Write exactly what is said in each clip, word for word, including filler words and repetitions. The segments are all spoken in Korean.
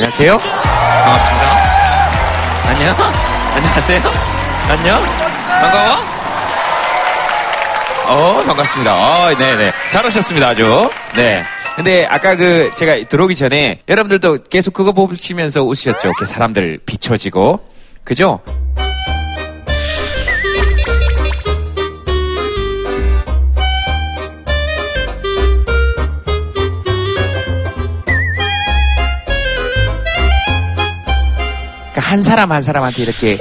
안녕하세요. 반갑습니다. 안녕. 안녕하세요. 안녕. 반가워. 어, 반갑습니다. 어, 네네. 잘 오셨습니다, 아주. 네. 근데 아까 그 제가 들어오기 전에 여러분들도 계속 그거 보시면서 웃으셨죠? 이렇게 사람들 비춰지고. 그죠? 한 사람 한 사람한테 이렇게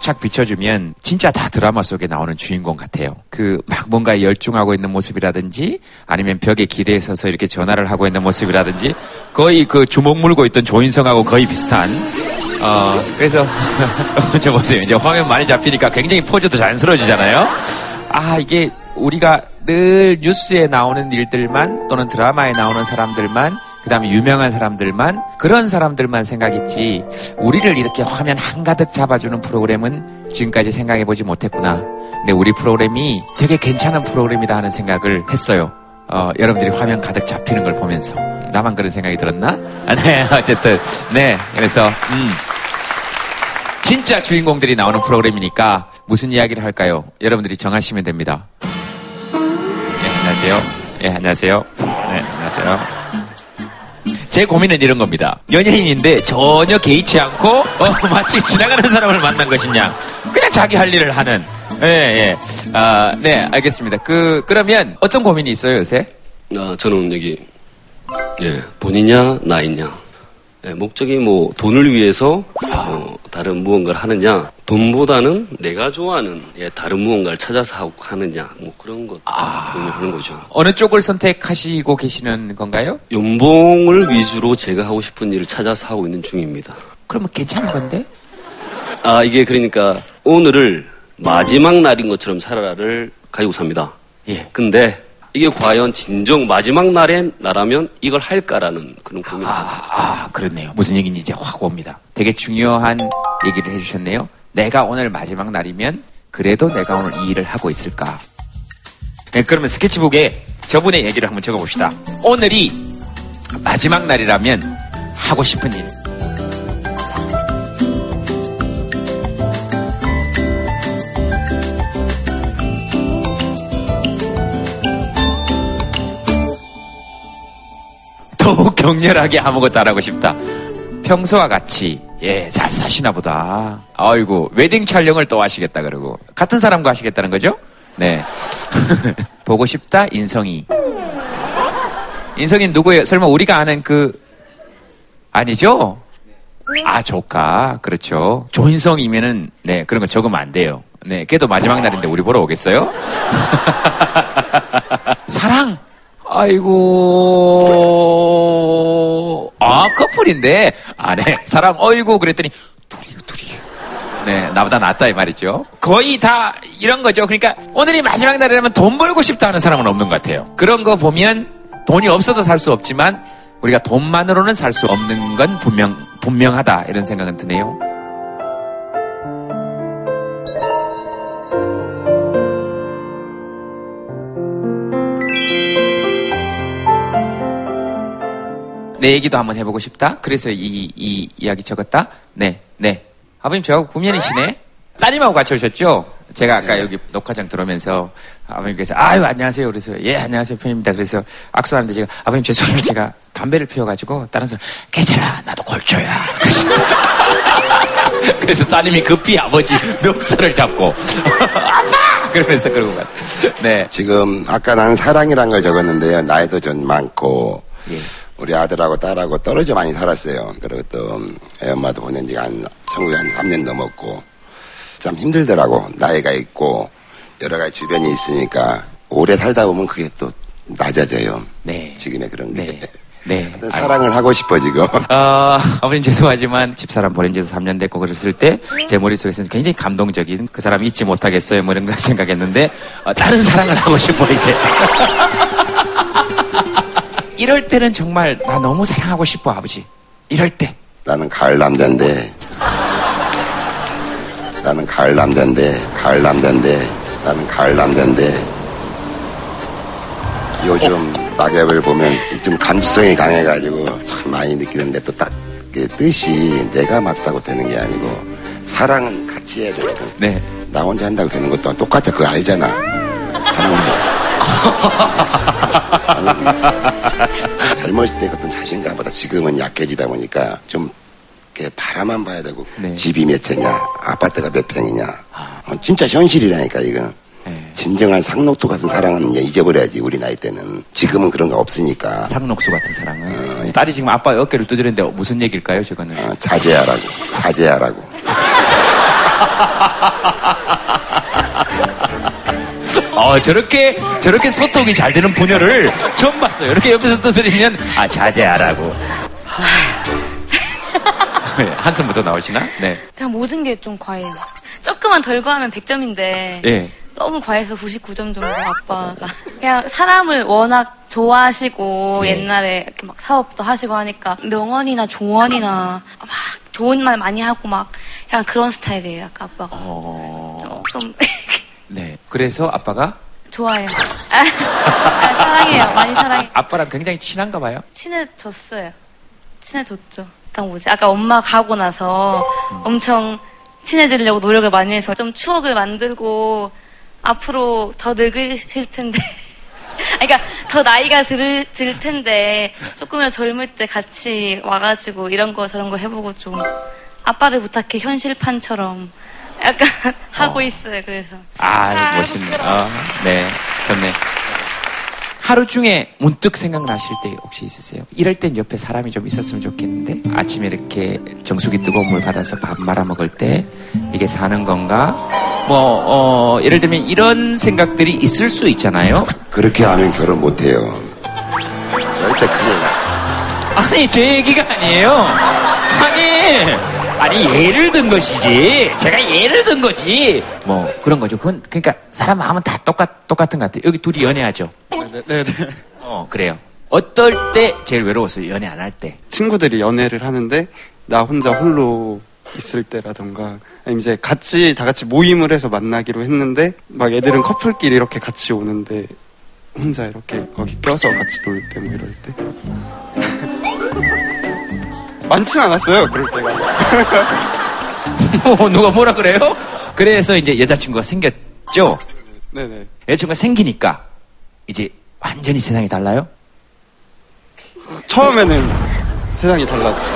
쫙쫙 비춰주면 진짜 다 드라마 속에 나오는 주인공 같아요. 그 막 뭔가에 열중하고 있는 모습이라든지 아니면 벽에 기대에 서서 이렇게 전화를 하고 있는 모습이라든지 거의 그 주먹 물고 있던 조인성하고 거의 비슷한. 어, 그래서 저 보세요. 이제 화면 많이 잡히니까 굉장히 포즈도 자연스러워지잖아요. 아, 이게 우리가 늘 뉴스에 나오는 일들만 또는 드라마에 나오는 사람들만 그 다음에 유명한 사람들만 그런 사람들만 생각했지 우리를 이렇게 화면 한가득 잡아주는 프로그램은 지금까지 생각해보지 못했구나. 근데 우리 프로그램이 되게 괜찮은 프로그램이다 하는 생각을 했어요. 어, 여러분들이 화면 가득 잡히는 걸 보면서 나만 그런 생각이 들었나? 아, 네, 어쨌든 네, 그래서 음. 진짜 주인공들이 나오는 프로그램이니까 무슨 이야기를 할까요? 여러분들이 정하시면 됩니다. 네, 안녕하세요. 네, 안녕하세요. 네, 안녕하세요. 제 고민은 이런 겁니다. 연예인인데 전혀 개의치 않고 어, 마치 지나가는 사람을 만난 것이냐. 그냥 자기 할 일을 하는. 예, 예. 아, 네, 알겠습니다. 그, 그러면 어떤 고민이 있어요, 요새? 아, 저는 여기, 예, 돈이냐, 나이냐. 예, 목적이 뭐 돈을 위해서 어, 다른 무언가를 하느냐. 돈보다는 내가 좋아하는 예, 다른 무언가를 찾아서 하고 하느냐 뭐 그런 것 고민하는 아... 거죠. 어느 쪽을 선택하시고 계시는 건가요? 연봉을 위주로 제가 하고 싶은 일을 찾아서 하고 있는 중입니다. 그러면 괜찮은 건데? 아 이게 그러니까 오늘을 마지막 날인 것처럼 살아라를 가지고 삽니다. 예. 근데 이게 과연 진정 마지막 날에 나라면 이걸 할까라는 그런 고민을 아, 합니다. 아 그렇네요. 무슨 얘기인지 이제 확 옵니다. 되게 중요한 얘기를 해주셨네요. 내가 오늘 마지막 날이면 그래도 내가 오늘 이 일을 하고 있을까? 네, 그러면 스케치북에 저분의 얘기를 한번 적어봅시다. 오늘이 마지막 날이라면 하고 싶은 일. 더욱 격렬하게 아무것도 안 하고 싶다. 평소와 같이 예, 잘 사시나 보다. 아이고, 웨딩 촬영을 또 하시겠다 그러고 같은 사람과 하시겠다는 거죠? 네. 보고 싶다 인성이. 인성이 누구예요? 설마 우리가 아는 그 아니죠? 아 조카 그렇죠. 조인성이면은 네 그런 거 적으면 안 돼요. 네, 걔도 마지막 날인데 우리 보러 오겠어요? 사랑. 아이고 아 커플인데 아 네 사람 어이구 그랬더니 둘이요 둘이요 네 나보다 낫다 이 말이죠. 거의 다 이런 거죠. 그러니까 오늘이 마지막 날이라면 돈 벌고 싶다 하는 사람은 없는 것 같아요. 그런 거 보면 돈이 없어도 살 수 없지만 우리가 돈만으로는 살 수 없는 건 분명 분명하다 이런 생각은 드네요. 내 얘기도 한번 해보고 싶다. 그래서 이, 이 이야기 적었다. 네, 네. 아버님 저하고 구면이시네. 따님하고 같이 오셨죠? 제가 아까 네. 여기 녹화장 들어오면서 아버님께서 아유 안녕하세요. 그래서 예 안녕하세요 편입니다. 그래서 악수하는데 제가 아버님 죄송해요. 제가 담배를 피워가지고 다른 사람 괜찮아 나도 골초야. 그래서, 그래서 따님이 급히 아버지 멱살을 잡고 아빠 그러면서 그러고 갔어요. 네. 지금 아까 난 사랑이란 걸 적었는데요. 나이도 좀 많고. 예. 우리 아들하고 딸하고 떨어져 많이 살았어요. 그리고 또 애 엄마도 보낸 지가 한, 전국에 한 삼 년 넘었고 참 힘들더라고. 나이가 있고 여러 가지 주변이 있으니까 오래 살다 보면 그게 또 낮아져요. 네. 지금의 그런 게. 네. 네. 하여튼 사랑을 아이고. 하고 싶어 지금. 아, 아버님 죄송하지만 집사람 보낸 지도 삼 년 됐고 그랬을 때 제 머릿속에서는 굉장히 감동적인 그 사람 잊지 못하겠어요 뭐 이런 거 생각했는데 어, 다른 사랑을 하고 싶어 이제. 이럴 때는 정말 나 너무 사랑하고 싶어 아버지. 이럴 때 나는 가을 남잔데 나는 가을 남잔데 가을 남잔데 나는 가을 남잔데 요즘 낙엽을 보면 좀 감수성이 강해가지고 참 많이 느끼는데 또 딱 뜻이 내가 맞다고 되는 게 아니고 사랑은 같이 해야 되거든. 네. 나 혼자 한다고 되는 것도 똑같아. 그거 알잖아. 사랑은 젊었을 때 어떤 자신감보다 지금은 약해지다 보니까 좀 이렇게 바라만 봐야 되고. 네. 집이 몇 채냐, 아파트가 몇 평이냐. 어, 진짜 현실이라니까 이건. 네. 진정한 상록수 같은 사랑은 이제 잊어버려야지. 우리 나이 때는. 지금은 그런 거 없으니까. 상록수 같은 사랑은. 어, 딸이 지금 아빠 어깨를 두드리는데 무슨 얘기일까요 저거는? 어, 자제하라고. 자제하라고. 어, 저렇게 저렇게 소통이 잘 되는 부녀를 처음 봤어요. 이렇게 옆에서 두드리면 아 자제하라고. 한숨부터 나오시나? 네. 그냥 모든 게 좀 과해요. 조금만 덜 과하면 백 점인데. 예. 너무 과해서 구십구 점 정도. 아빠가 그냥 사람을 워낙 좋아하시고. 예. 옛날에 이렇게 막 사업도 하시고 하니까 명언이나 조언이나 막 좋은 말 많이 하고 막 약간 그런 스타일이에요. 약간 아빠가. 어... 좀, 좀... 네. 그래서 아빠가 좋아해요. 아, 아, 사랑해요. 많이 사랑해요. 아빠랑 굉장히 친한가 봐요? 친해졌어요. 친해졌죠. 뭐지? 아까 엄마 가고 나서 엄청 친해지려고 노력을 많이 해서 좀 추억을 만들고 앞으로 더 늙으실 텐데 그러니까 더 나이가 들, 들 텐데 조금이라도 젊을 때 같이 와가지고 이런 거 저런 거 해보고 좀 아빠를 부탁해 현실판처럼 약간 어. 하고 있어요. 그래서 아, 아 멋있네. 아, 네, 좋네. 하루 중에 문득 생각나실 때 혹시 있으세요? 이럴 땐 옆에 사람이 좀 있었으면 좋겠는데. 아침에 이렇게 정수기 뜨거운 물 받아서 밥 말아 먹을 때 이게 사는 건가? 뭐 어, 예를 들면 이런 생각들이 있을 수 있잖아요. 그렇게 하면 결혼 못해요. 절대 큰일 나. 아니 제 얘기가 아니에요. 아니. 아니 예를 든 것이지. 제가 예를 든 거지. 뭐 그런 거죠. 그건 그러니까 사람 마음은 다 똑같 똑같은 것 같아요. 여기 둘이 연애하죠. 네네. 네. 어 그래요. 어떨 때 제일 외로웠어요? 연애 안 할 때. 친구들이 연애를 하는데 나 혼자 홀로 있을 때라던가. 아니면 이제 같이 다 같이 모임을 해서 만나기로 했는데 막 애들은 커플끼리 이렇게 같이 오는데 혼자 이렇게 거기 껴서 같이 놀 때 뭐 이럴 때. 많진 않았어요, 그럴 때가. 뭐, 누가 뭐라 그래요? 그래서 이제 여자친구가 생겼죠? 네네. 여자친구가 생기니까, 이제 완전히 세상이 달라요? 처음에는 세상이 달랐죠.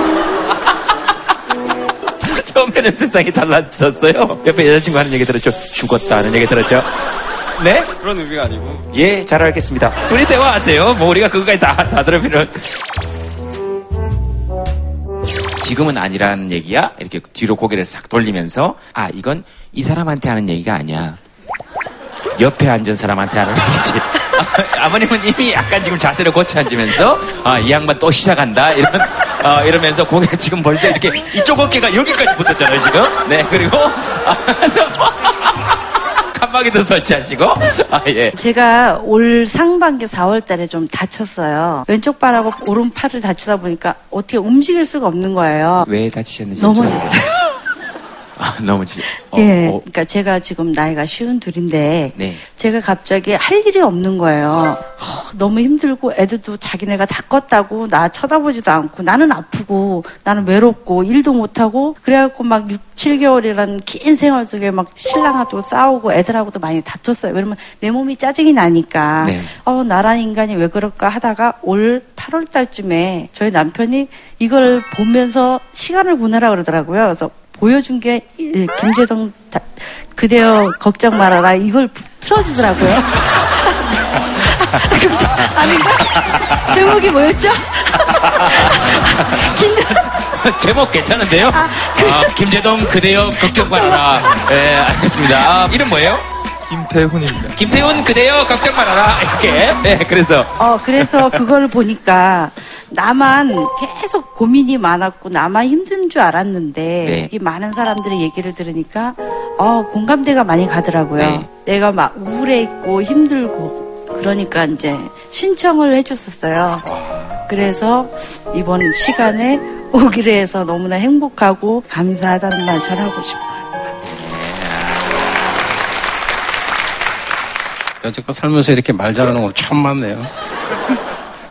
처음에는 세상이 달라졌어요? 옆에 여자친구 하는 얘기 들었죠? 죽었다 하는 얘기 들었죠? 네? 그런 의미가 아니고. 예, 잘 알겠습니다. 둘이 대화하세요. 뭐, 우리가 그거까지 다, 다 들을 필요는. 지금은 아니라는 얘기야? 이렇게 뒤로 고개를 싹 돌리면서 아 이건 이 사람한테 하는 얘기가 아니야. 옆에 앉은 사람한테 하는 얘기지. 아, 아버님은 이미 약간 지금 자세를 고쳐 앉으면서 아 이 양반 또 시작한다 이런 아, 이러면서 고개 지금 벌써 이렇게 이쪽 어깨가 여기까지 붙었잖아요 지금. 네 그리고 아, 칸막이도 설치하시고 아 예. 제가 올 상반기 사월 달에 좀 다쳤어요. 왼쪽 발하고 오른팔을 다치다 보니까 어떻게 움직일 수가 없는 거예요. 왜 다치셨는지 넘어졌어요. 아 넘어지. 어, 예. 어. 그러니까 제가 지금 나이가 쉬운 둘인데 네. 제가 갑자기 할 일이 없는 거예요. 허, 너무 힘들고 애들도 자기네가 다 컸다고 나 쳐다보지도 않고 나는 아프고 나는 외롭고 일도 못하고 그래갖고 막 육, 칠 개월이라는 긴 생활 속에 막 신랑하고 싸우고 애들하고도 많이 다퉜어요. 왜냐면 내 몸이 짜증이 나니까. 네. 어 나란 인간이 왜 그럴까 하다가 올 팔월 달쯤에 저희 남편이 이걸 보면서 시간을 보내라 그러더라고요. 그래서 보여준 게 김제동 다, 그대여 걱정 말아라 이걸 틀어주더라고요. 아닌가? 제목이 뭐였죠? 제목 괜찮은데요? 아, 그... 아, 김제동 그대여 걱정 말아라. 예, 네, 알겠습니다. 아, 이름 뭐예요? 김태훈입니다. 김태훈 그대여 걱정 말아라 이렇게. 네, 그래서 어 그래서 그걸 보니까 나만 계속 고민이 많았고 나만 힘든 줄 알았는데 네. 이게 많은 사람들의 얘기를 들으니까 어 공감대가 많이 가더라고요. 네. 내가 막 우울해 있고 힘들고 그러니까 이제 신청을 해줬었어요. 그래서 이번 시간에 오기로 해서 너무나 행복하고 감사하다는 말 전하고 싶어요. 여태껏 살면서 이렇게 말 잘하는 건 참 많네요.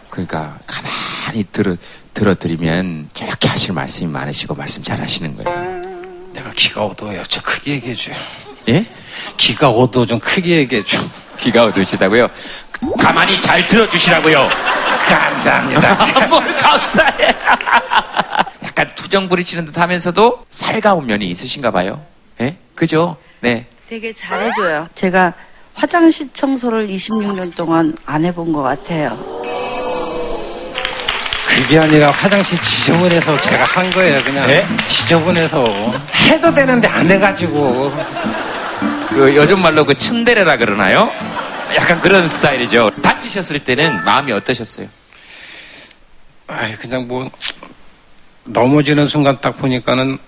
그러니까 가만히 들어, 들어드리면 저렇게 하실 말씀이 많으시고 말씀 잘 하시는 거예요. 내가 귀가 어두워요. 저 크게 얘기해줘요. 예? 귀가 어두워. 좀 크게 얘기해줘. 귀가 어두우시다고요? 가만히 잘 들어주시라고요. 감사합니다. 뭘 감사해. 약간 투정 부리치는 듯 하면서도 살가운 면이 있으신가 봐요. 예? 그죠? 네. 되게 잘해줘요. 제가 화장실 청소를 이십육 년 동안 안 해본 것 같아요. 그게 아니라 화장실 지저분해서 제가 한 거예요. 그냥 네? 지저분해서 해도 되는데 안 해가지고. 그 요즘 말로 그 츤데레라 그러나요? 약간 그런 스타일이죠. 다치셨을 때는 마음이 어떠셨어요? 아이 그냥 뭐 넘어지는 순간 딱 보니까는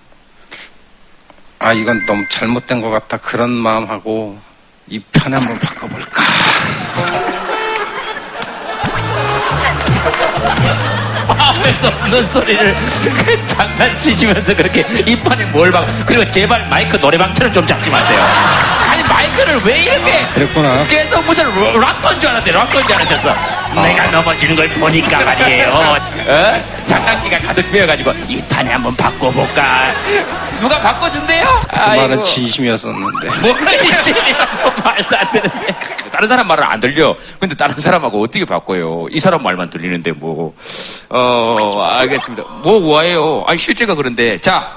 아 이건 너무 잘못된 것 같다 그런 마음하고 이 편 한번 바꿔볼까. 마음에도 없는 소리를 장난치시면서 그렇게 입판에 뭘 막 그리고 제발 마이크 노래방처럼 좀 잡지 마세요. 아니 마이크를 왜 이렇게 아, 그랬구나. 계속 무슨 락건 줄 알았는데 락건 줄 알았었어. 아. 내가 넘어지는 걸 보니까 말이에요. 어? 장난기가 가득 배어가지고 입판에 한번 바꿔볼까. 누가 바꿔준대요? 그 아이고. 말은 진심이었었는데. 뭘 진심이었어. 말도 안 되는데. 다른 사람 말은 안 들려. 근데 다른 사람하고 어떻게 바꿔요? 이 사람 말만 들리는데 뭐. 어, 알겠습니다. 뭐 우아해요. 아니, 실제가 그런데. 자.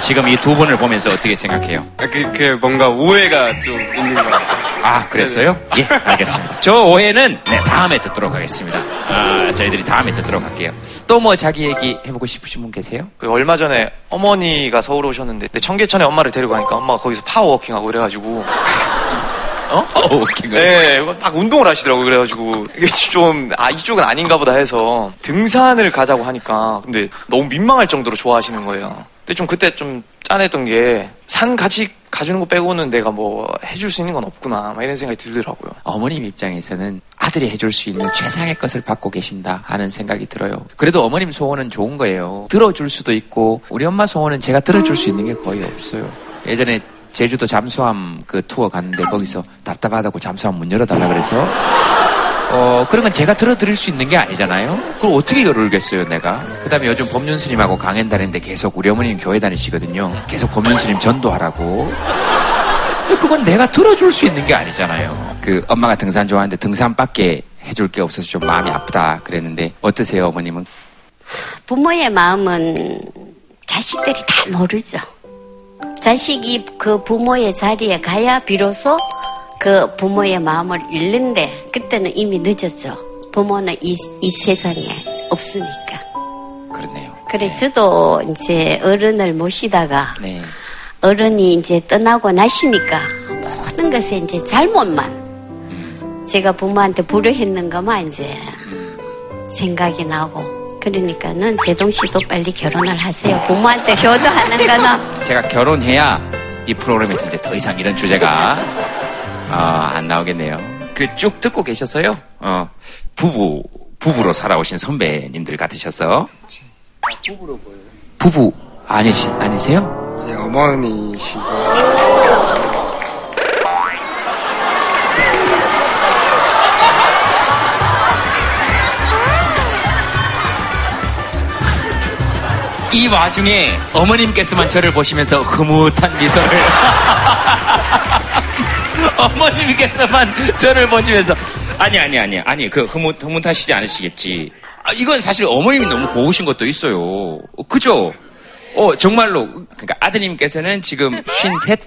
지금 이 두 분을 보면서 어떻게 생각해요? 그, 그, 뭔가 오해가 좀 있는 것 같아요. 아, 그랬어요? 예, 알겠습니다. 저 오해는 네, 다음에 듣도록 하겠습니다. 아, 저희들이 다음에 듣도록 할게요. 또 뭐 자기 얘기 해보고 싶으신 분 계세요? 그 얼마 전에 어머니가 서울 오셨는데, 청계천에 엄마를 데리고 가니까 엄마가 거기서 파워워킹하고 이래가지고. 어? 파워워킹을? 네, 막 운동을 하시더라고요. 그래가지고. 이게 좀, 아, 이쪽은 아닌가 보다 해서 등산을 가자고 하니까. 근데 너무 민망할 정도로 좋아하시는 거예요. 근데 좀 그때 좀 짠했던 게 산 같이 가주는 거 빼고는 내가 뭐 해줄 수 있는 건 없구나 막 이런 생각이 들더라고요. 어머님 입장에서는 아들이 해줄 수 있는 최상의 것을 받고 계신다 하는 생각이 들어요. 그래도 어머님 소원은 좋은 거예요. 들어줄 수도 있고 우리 엄마 소원은 제가 들어줄 수 있는 게 거의 없어요. 예전에 제주도 잠수함 그 투어 갔는데 거기서 답답하다고 잠수함 문 열어달라 그래서 어, 그런 건 제가 들어드릴 수 있는 게 아니잖아요? 그걸 어떻게 열어올겠어요, 내가? 그 다음에 요즘 법륜스님하고 강연 다니는데 계속 우리 어머님 교회 다니시거든요. 계속 법륜스님 전도하라고. 그건 내가 들어줄 수 있는 게 아니잖아요. 그 엄마가 등산 좋아하는데 등산밖에 해줄 게 없어서 좀 마음이 아프다 그랬는데 어떠세요, 어머님은? 부모의 마음은 자식들이 다 모르죠. 자식이 그 부모의 자리에 가야 비로소 그 부모의 마음을 잃는데 그때는 이미 늦었죠. 부모는 이, 이 세상에 없으니까. 그렇네요. 그래 네. 저도 이제 어른을 모시다가 네. 어른이 이제 떠나고 나시니까 모든 것에 이제 잘못만 음. 제가 부모한테 불효했는가만 이제 생각이 나고. 그러니까는 제동 씨도 빨리 결혼을 하세요. 부모한테 효도하는 거는. 제가 결혼해야 이 프로그램에서 이제 더 이상 이런 주제가. 아, 안 나오겠네요. 그 쭉 듣고 계셨어요? 어, 부부, 부부로 살아오신 선배님들 같으셔서. 아, 부부로 보여요? 부부, 아니시, 아니세요? 제 어머니시고. 이 와중에 어머님께서만 저를 보시면서 흐뭇한 미소를. 어머님께서만 저를 보시면서 아니 아니 아니 아니 그 흐뭇 흐뭇하시지 않으시겠지. 아, 이건 사실 어머님이 너무 고우신 것도 있어요. 그죠? 어 정말로 그러니까 아드님께서는 지금 쉰셋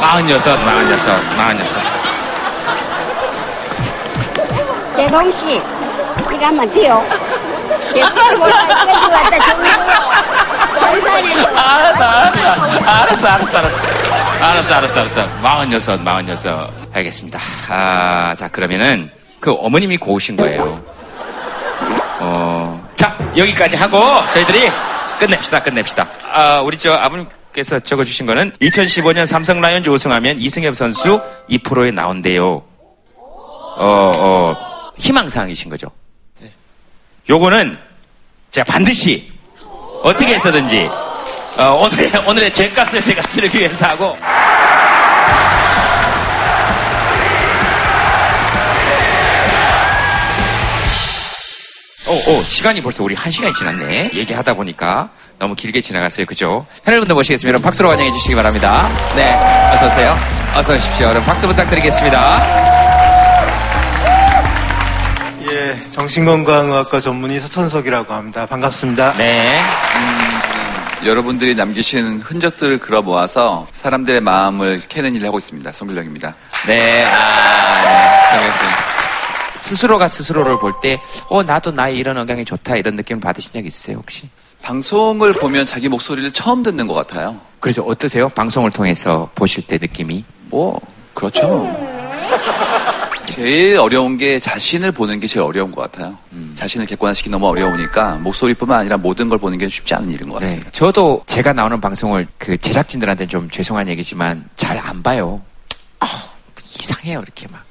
마흔여섯 마흔여섯 마흔여섯 제동 씨 이러면 돼요. 제동 씨 여기까지 왔다 정리해요. 알았어 알았어 알았어 알았어 알았어 알았어, 알았어, 알았어. 마흔여섯, 마흔여섯. 알겠습니다. 아, 자, 그러면은, 그 어머님이 고우신 거예요. 어, 자, 여기까지 하고, 저희들이 끝냅시다, 끝냅시다. 아, 우리 저 아버님께서 적어주신 거는, 이천십오 년 삼성 라이온즈 우승하면 이승엽 선수 이 프로에 나온대요. 어, 어, 희망사항이신 거죠? 요거는, 제가 반드시, 어떻게 해서든지, 어, 오늘의, 오늘의 죄값을 제가 치르기 위해서 하고. 오, 시간이 벌써 우리 한 시간이 지났네. 얘기하다 보니까 너무 길게 지나갔어요. 그죠? 패널분들 모시겠습니다. 여러분 박수로 환영해 주시기 바랍니다. 네, 어서오세요. 어서 오십시오. 여러분 박수 부탁드리겠습니다. 예, 정신건강의학과 전문의 서천석이라고 합니다. 반갑습니다. 네. 음, 여러분들이 남기신 흔적들을 걸어 모아서 사람들의 마음을 캐는 일을 하고 있습니다. 성길령입니다. 네, 아, 네. 스스로가 스스로를 볼 때 어 나도 나의 이런 건강이 좋다 이런 느낌을 받으신 적 있으세요 혹시? 방송을 보면 자기 목소리를 처음 듣는 것 같아요. 그래서 어떠세요? 방송을 통해서 보실 때 느낌이? 뭐 그렇죠. 제일 어려운 게 자신을 보는 게 제일 어려운 것 같아요. 음. 자신을 객관화시키기 너무 어려우니까 목소리뿐만 아니라 모든 걸 보는 게 쉽지 않은 일인 것 같습니다. 네, 저도 제가 나오는 방송을 그 제작진들한테 좀 죄송한 얘기지만 잘 안 봐요. 어, 이상해요 이렇게 막.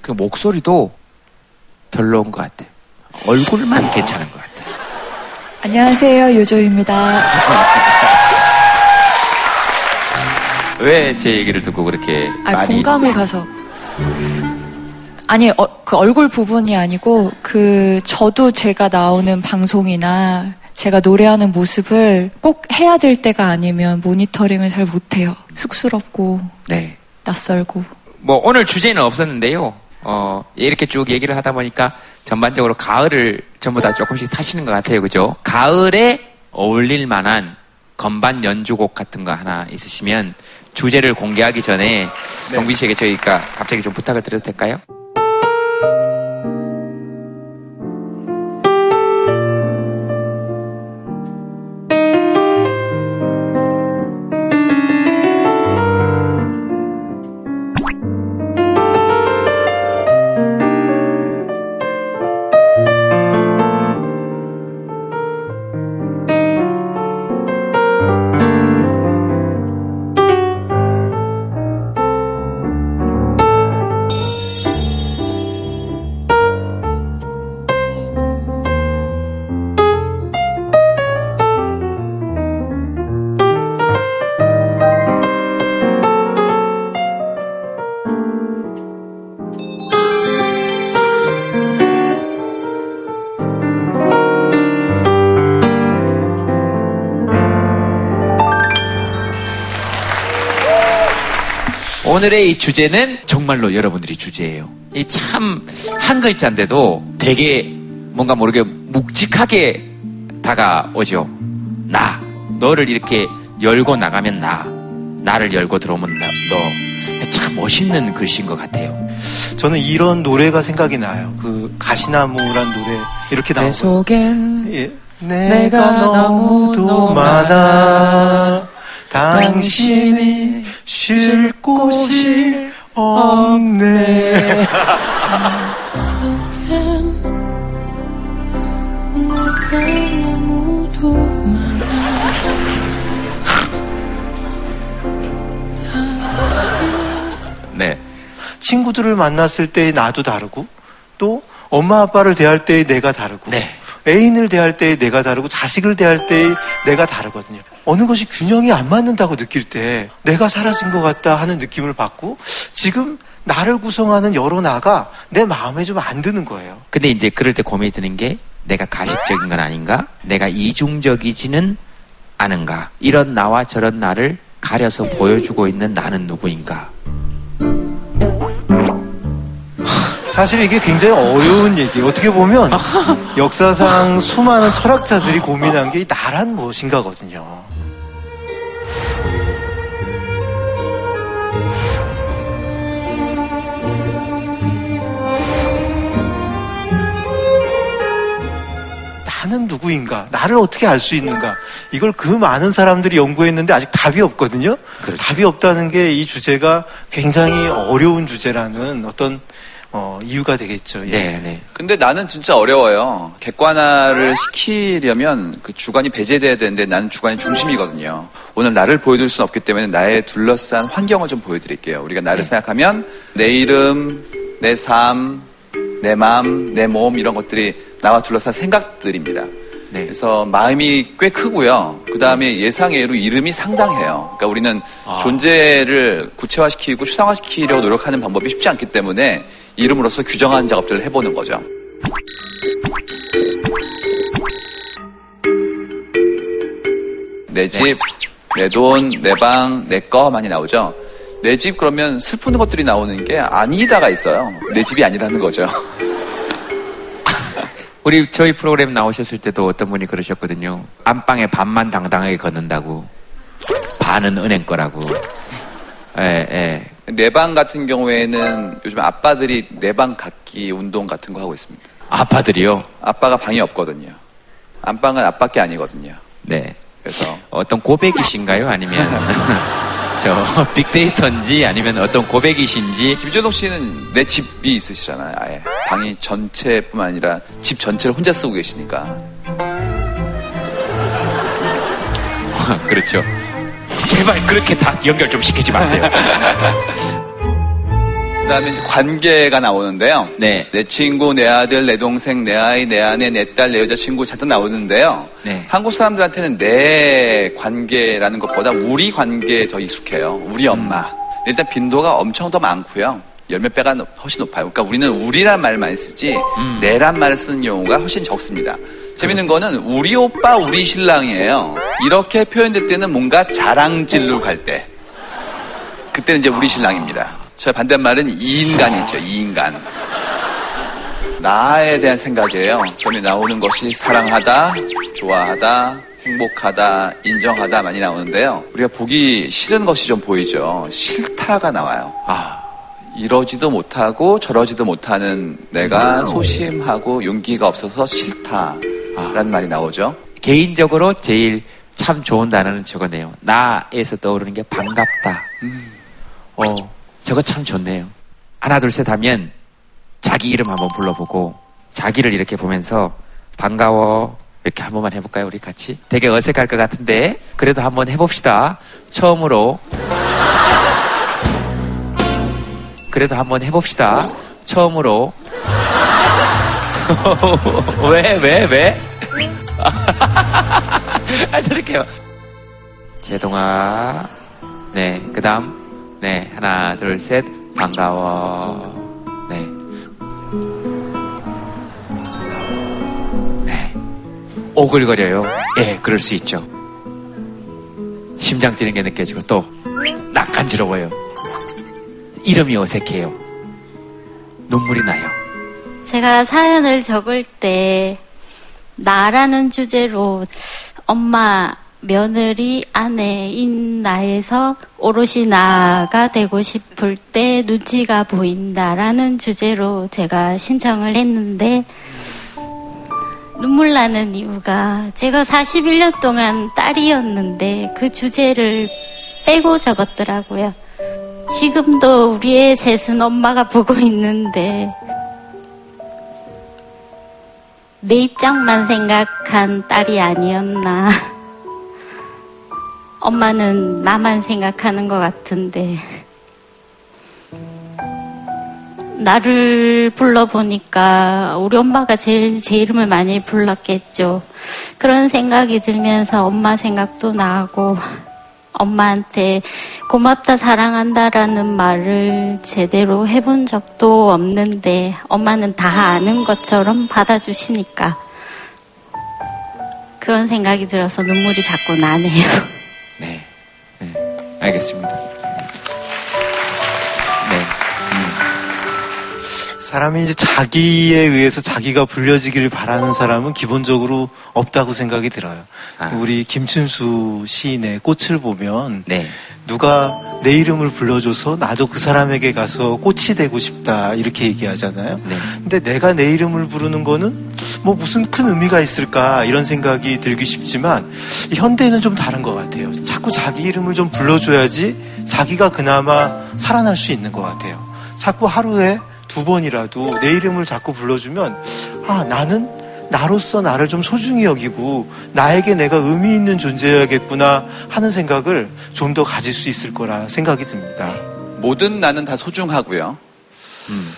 그 목소리도 별로인 것 같아. 얼굴만 괜찮은 것 같아. 안녕하세요, 요조입니다. 왜 제 얘기를 듣고 그렇게 아니, 많이 공감을 가서 아니 어, 그 얼굴 부분이 아니고 그 저도 제가 나오는 방송이나 제가 노래하는 모습을 꼭 해야 될 때가 아니면 모니터링을 잘 못해요. 쑥스럽고 네. 낯설고. 뭐 오늘 주제는 없었는데요. 어, 이렇게 쭉 얘기를 하다 보니까 전반적으로 가을을 전부 다 조금씩 타시는 것 같아요. 그죠? 가을에 어울릴 만한 건반 연주곡 같은 거 하나 있으시면 주제를 공개하기 전에 정빈 씨에게 저희가 갑자기 좀 부탁을 드려도 될까요? 오늘의 이 주제는 정말로 여러분들이 주제예요. 이 참 한 글자인데도 되게 뭔가 모르게 묵직하게 다가오죠. 나. 너를 이렇게 열고 나가면 나. 나를 열고 들어오면 나, 너. 참 멋있는 글씨인 것 같아요. 저는 이런 노래가 생각이 나요. 그 가시나무란 노래 이렇게 나오고. 내 속엔 예. 내가 너무도 많아. 당신이 쉴 곳이 없네. 네. 친구들을 만났을 때의 나도 다르고, 또 엄마 아빠를 대할 때의 내가 다르고. 네. 애인을 대할 때의 내가 다르고 자식을 대할 때의 내가 다르거든요. 어느 것이 균형이 안 맞는다고 느낄 때 내가 사라진 것 같다 하는 느낌을 받고 지금 나를 구성하는 여러 나가 내 마음에 좀 안 드는 거예요. 근데 이제 그럴 때 고민이 드는 게 내가 가식적인 건 아닌가? 내가 이중적이지는 않은가? 이런 나와 저런 나를 가려서 보여주고 있는 나는 누구인가? 사실 이게 굉장히 어려운 얘기예요. 어떻게 보면 역사상 수많은 철학자들이 고민한 게 나란 무엇인가거든요. 나는 누구인가? 나를 어떻게 알 수 있는가? 이걸 그 많은 사람들이 연구했는데 아직 답이 없거든요. 그렇죠. 답이 없다는 게 이 주제가 굉장히 어려운 주제라는 어떤 어, 이유가 되겠죠. 예. 네, 네. 근데 나는 진짜 어려워요. 객관화를 시키려면 그 주관이 배제돼야 되는데 나는 주관이 중심이거든요. 오늘 나를 보여드릴 수는 없기 때문에 나의 둘러싼 환경을 좀 보여드릴게요. 우리가 나를 네. 생각하면 내 이름, 내 삶, 내 마음, 내 몸 이런 것들이 나와 둘러싼 생각들입니다. 네. 그래서 마음이 꽤 크고요. 그 다음에 예상외로 이름이 상당해요. 그러니까 우리는 아. 존재를 구체화시키고 추상화시키려고 노력하는 방법이 쉽지 않기 때문에 이름으로써 규정하는 작업들을 해보는 거죠. 내 집, 내 돈, 내 방, 내 거 많이 나오죠. 내 집 그러면 슬픈 것들이 나오는 게 아니다가 있어요. 내 집이 아니라는 거죠. 우리 저희 프로그램 나오셨을 때도 어떤 분이 그러셨거든요. 안방에 반만 당당하게 걷는다고. 반은 은행 거라고. 예, 예. 내 방 같은 경우에는 요즘 아빠들이 내 방 갖기 운동 같은 거 하고 있습니다. 아빠들이요? 아빠가 방이 없거든요. 안방은 아빠께 아니거든요. 네. 그래서 어떤 고백이신가요? 아니면 저 빅데이터인지 아니면 어떤 고백이신지. 김제동 씨는 내 집이 있으시잖아요. 아예 방이 전체뿐만 아니라 집 전체를 혼자 쓰고 계시니까. 그렇죠. 제발 그렇게 다 연결 좀 시키지 마세요. 그 다음에 관계가 나오는데요. 네. 내 친구, 내 아들, 내 동생, 내 아이, 내 아내, 내 딸, 내 여자친구 잔뜩 나오는데요. 네. 한국 사람들한테는 내 관계라는 것보다 우리 관계에 더 익숙해요. 우리 엄마. 음. 일단 빈도가 엄청 더 많고요. 열몇 배가 훨씬 높아요. 그러니까 우리는 우리란 말을 많이 쓰지 음. 내란 말을 쓰는 경우가 훨씬 적습니다. 재밌는 거는 우리 오빠, 우리 신랑이에요. 이렇게 표현될 때는 뭔가 자랑질로 갈 때. 그때는 이제 우리 신랑입니다. 저의 반대말은 이 인간이죠. 이 인간. 나에 대한 생각이에요. 저는 나오는 것이 사랑하다, 좋아하다, 행복하다, 인정하다 많이 나오는데요. 우리가 보기 싫은 것이 좀 보이죠. 싫다가 나와요. 아, 이러지도 못하고 저러지도 못하는 내가 소심하고 용기가 없어서 싫다라는 아, 말이 나오죠. 개인적으로 제일 참 좋은 단어는 저거네요. 나에서 떠오르는 게 반갑다. 음. 어. 저거 참 좋네요. 하나 둘 셋 하면 자기 이름 한번 불러보고 자기를 이렇게 보면서 반가워 이렇게 한 번만 해볼까요? 우리 같이? 되게 어색할 것 같은데 그래도 한번 해봅시다. 처음으로 그래도 한번 해봅시다. 처음으로 왜? 왜? 왜? 아, 저렇게요. 제동아 네, 그 다음 네, 하나, 둘, 셋, 반가워. 네. 네. 오글거려요. 예, 네, 그럴 수 있죠. 심장 찌는 게 느껴지고 또 낯간지러워요. 이름이 어색해요. 눈물이 나요. 제가 사연을 적을 때 나라는 주제로 엄마, 며느리, 아내인 나에서 오롯이 나가 되고 싶을 때 눈치가 보인다라는 주제로 제가 신청을 했는데 눈물 나는 이유가 제가 사십일 년 동안 딸이었는데 그 주제를 빼고 적었더라고요. 지금도 우리의 셋은 엄마가 보고 있는데 내 입장만 생각한 딸이 아니었나. 엄마는 나만 생각하는 것 같은데 나를 불러보니까 우리 엄마가 제일 제 이름을 많이 불렀겠죠. 그런 생각이 들면서 엄마 생각도 나고 엄마한테 고맙다 사랑한다라는 말을 제대로 해본 적도 없는데 엄마는 다 아는 것처럼 받아주시니까 그런 생각이 들어서 눈물이 자꾸 나네요. 네, 네, 알겠습니다. 네. 음. 사람이 이제 자기에 의해서 자기가 불려지기를 바라는 사람은 기본적으로 없다고 생각이 들어요. 아. 우리 김춘수 시인의 꽃을 보면 네. 누가 내 이름을 불러줘서 나도 그 사람에게 가서 꽃이 되고 싶다 이렇게 얘기하잖아요. 네. 근데 내가 내 이름을 부르는 거는 뭐 무슨 큰 의미가 있을까 이런 생각이 들기 쉽지만 현대에는 좀 다른 것 같아요. 자꾸 자기 이름을 좀 불러줘야지 자기가 그나마 살아날 수 있는 것 같아요. 자꾸 하루에 두 번이라도 내 이름을 자꾸 불러주면 아 나는 나로서 나를 좀 소중히 여기고 나에게 내가 의미 있는 존재여야겠구나 하는 생각을 좀 더 가질 수 있을 거라 생각이 듭니다. 모든 나는 다 소중하고요. 음.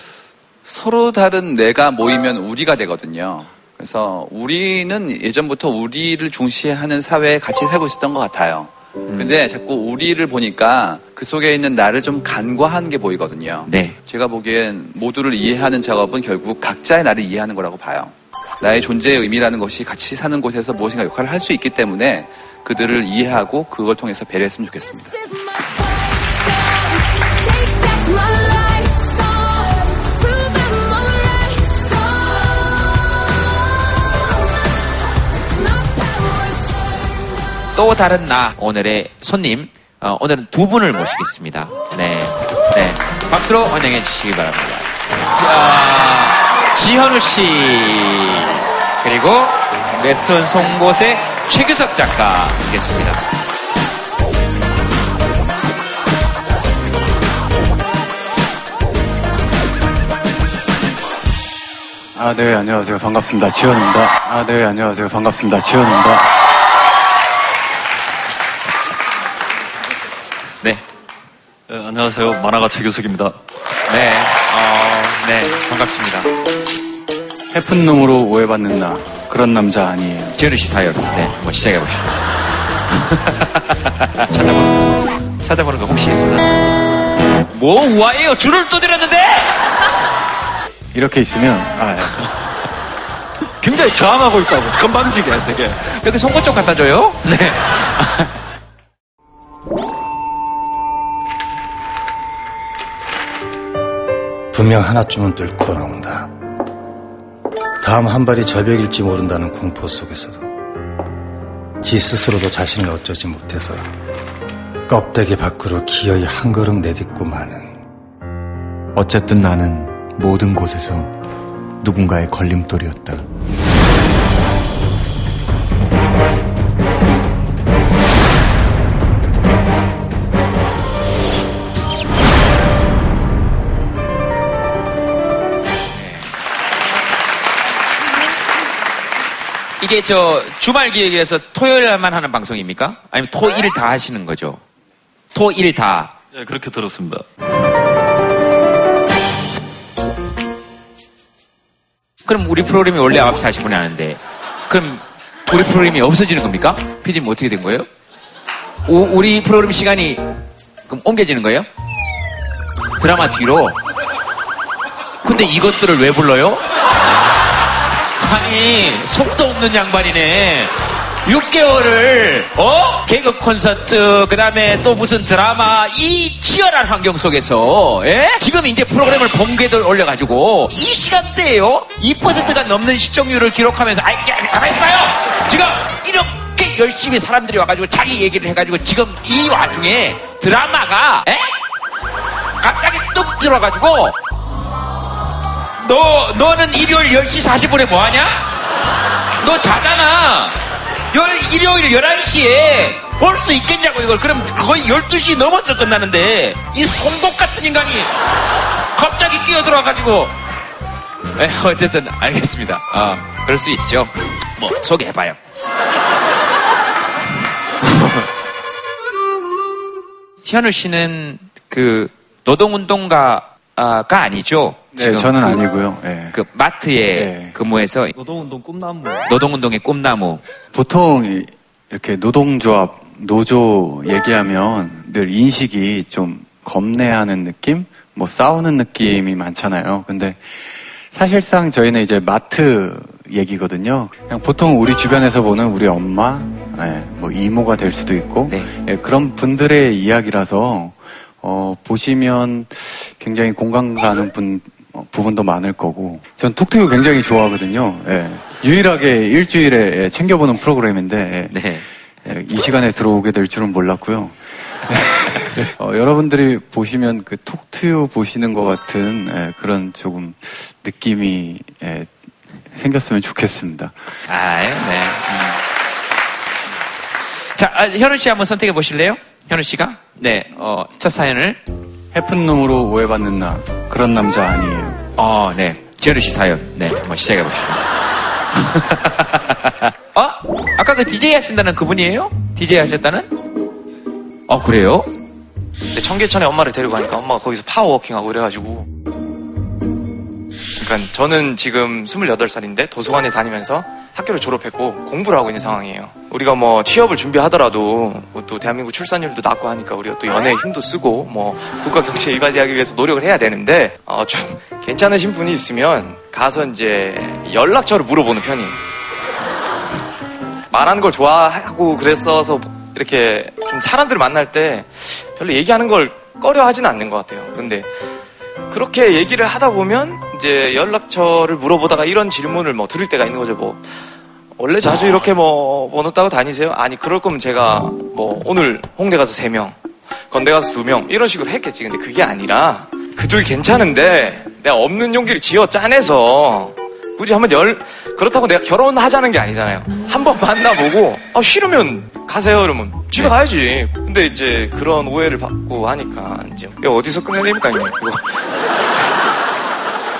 서로 다른 내가 모이면 우리가 되거든요. 그래서 우리는 예전부터 우리를 중시하는 사회에 같이 살고 있었던 것 같아요. 음. 근데 자꾸 우리를 보니까 그 속에 있는 나를 좀 간과하는 게 보이거든요. 네. 제가 보기엔 모두를 이해하는 작업은 결국 각자의 나를 이해하는 거라고 봐요. 나의 존재의 의미라는 것이 같이 사는 곳에서 무엇인가 역할을 할 수 있기 때문에 그들을 이해하고 그걸 통해서 배려했으면 좋겠습니다. 또 다른 나 오늘의 손님, 어, 오늘은 두 분을 모시겠습니다. 네, 네, 박수로 환영해 주시기 바랍니다. 자, 지현우 씨 그리고 웹툰 송곳의 최규석 작가이겠습니다. 아, 네, 안녕하세요. 반갑습니다. 지현우입니다. 아, 네, 안녕하세요. 반갑습니다. 지현우입니다. 네, 안녕하세요. 만화가 최규석입니다. 네, 어, 네, 반갑습니다. 해픈 놈으로 오해받는 나, 그런 남자 아니에요. 지현우 씨 사연, 네, 한번 시작해봅시다. 찾아보는, 찾아보는 거 혹시 있습니다. 뭐 우아해요? 줄을 두드렸는데! 이렇게 있으면, 아, 예. 굉장히 저항하고 있다고. 건방지게, 되게. 근데 송곳 좀 갖다 줘요? 네. 분명 하나쯤은 뚫고 나온다. 다음 한 발이 절벽일지 모른다는 공포 속에서도 지 스스로도 자신을 어쩌지 못해서 껍데기 밖으로 기어이 한 걸음 내딛고 마는. 어쨌든 나는 모든 곳에서 누군가의 걸림돌이었다. 이게 저 주말 기획에서 토요일만 하는 방송입니까? 아니면 토일 다 하시는 거죠? 토일 다. 네, 그렇게 들었습니다. 그럼 우리 프로그램이 원래 아홉 시 사십 분에 하는데 그럼 우리 프로그램이 없어지는 겁니까? 피디님 어떻게 된 거예요? 오, 우리 프로그램 시간이 그럼 옮겨지는 거예요? 드라마 뒤로? 근데 이것들을 왜 불러요? 아니, 속도 없는 양반이네. 육 개월을, 어? 개그 콘서트, 그 다음에 또 무슨 드라마, 이 치열한 환경 속에서, 예? 지금 이제 프로그램을 본궤도를 올려가지고, 이 시간대에요? 이 퍼센트가 넘는 시청률을 기록하면서, 아이, 가만히 있어요! 지금, 이렇게 열심히 사람들이 와가지고, 자기 얘기를 해가지고, 지금 이 와중에 드라마가, 예? 갑자기 뚝 들어가지고, 너, 너는 일요일 열 시 사십 분에 뭐하냐? 너 자잖아. 열, 일요일 열한 시에 볼 수 있겠냐고, 이걸. 그럼 거의 열두 시 넘어서 끝나는데, 이 송곳 같은 인간이 갑자기 끼어들어가지고. 네, 어쨌든, 알겠습니다. 아, 그럴 수 있죠. 뭐, 소개해봐요. 지현우 씨는 그, 노동운동가, 아, 가 아니죠? 네, 저는 그, 아니고요. 네. 그 마트에 네. 근무해서 노동운동 꿈나무. 노동운동의 꿈나무. 보통 이렇게 노동조합, 노조 얘기하면 늘 인식이 좀 겁내하는 느낌, 뭐 싸우는 느낌이 많잖아요. 근데 사실상 저희는 이제 마트 얘기거든요. 그냥 보통 우리 주변에서 보는 우리 엄마, 네, 뭐 이모가 될 수도 있고 네. 네, 그런 분들의 이야기라서. 어, 보시면 굉장히 공감 가는 분, 어, 부분도 많을 거고. 전 톡투유 굉장히 좋아하거든요. 예. 유일하게 일주일에 예, 챙겨보는 프로그램인데, 예. 네. 예, 이 시간에 들어오게 될 줄은 몰랐고요. 어, 여러분들이 보시면 그 톡투유 보시는 것 같은 예, 그런 조금 느낌이 예, 생겼으면 좋겠습니다. 아, 네. 음. 자, 아, 현우 씨 한번 선택해 보실래요? 현우 씨가? 네, 어, 첫 사연을. 해픈 놈으로 오해받는 나, 그런 남자 아니에요. 어, 네. 지현우 씨 사연. 네, 한번 시작해봅시다. 어? 아까 그 디제이 하신다는 그분이에요? 디제이 하셨다는? 어, 그래요? 근데 청계천에 엄마를 데리고 가니까 엄마가 거기서 파워워킹하고 그래가지고. 그러니까 저는 지금 스물여덟 살인데 도서관에 다니면서 학교를 졸업했고 공부를 하고 있는 상황이에요. 우리가 뭐 취업을 준비하더라도 또 대한민국 출산율도 낮고 하니까 우리가 또 연애에 힘도 쓰고 뭐 국가 경제에 이바지하기 위해서 노력을 해야 되는데 어 좀 괜찮으신 분이 있으면 가서 이제 연락처를 물어보는 편이에요. 말하는 걸 좋아하고 그랬어서 이렇게 좀 사람들 만날 때 별로 얘기하는 걸 꺼려 하지는 않는 것 같아요. 근데 그렇게 얘기를 하다 보면 이제 연락처를 물어보다가 이런 질문을 뭐 들을 때가 있는 거죠. 뭐 원래 자주 이렇게 뭐 번호 따고 다니세요? 아니 그럴 거면 제가 뭐 오늘 홍대 가서 세 명, 건대 가서 두 명 이런 식으로 했겠지. 근데 그게 아니라 그쪽이 괜찮은데 내가 없는 용기를 지어 짜내서 굳이 한번 열 그렇다고 내가 결혼하자는 게 아니잖아요. 한번 만나보고 아 싫으면 가세요 이러면 집에 네. 가야지. 근데 이제 그런 오해를 받고 하니까 이제 어디서 끝내니까 이거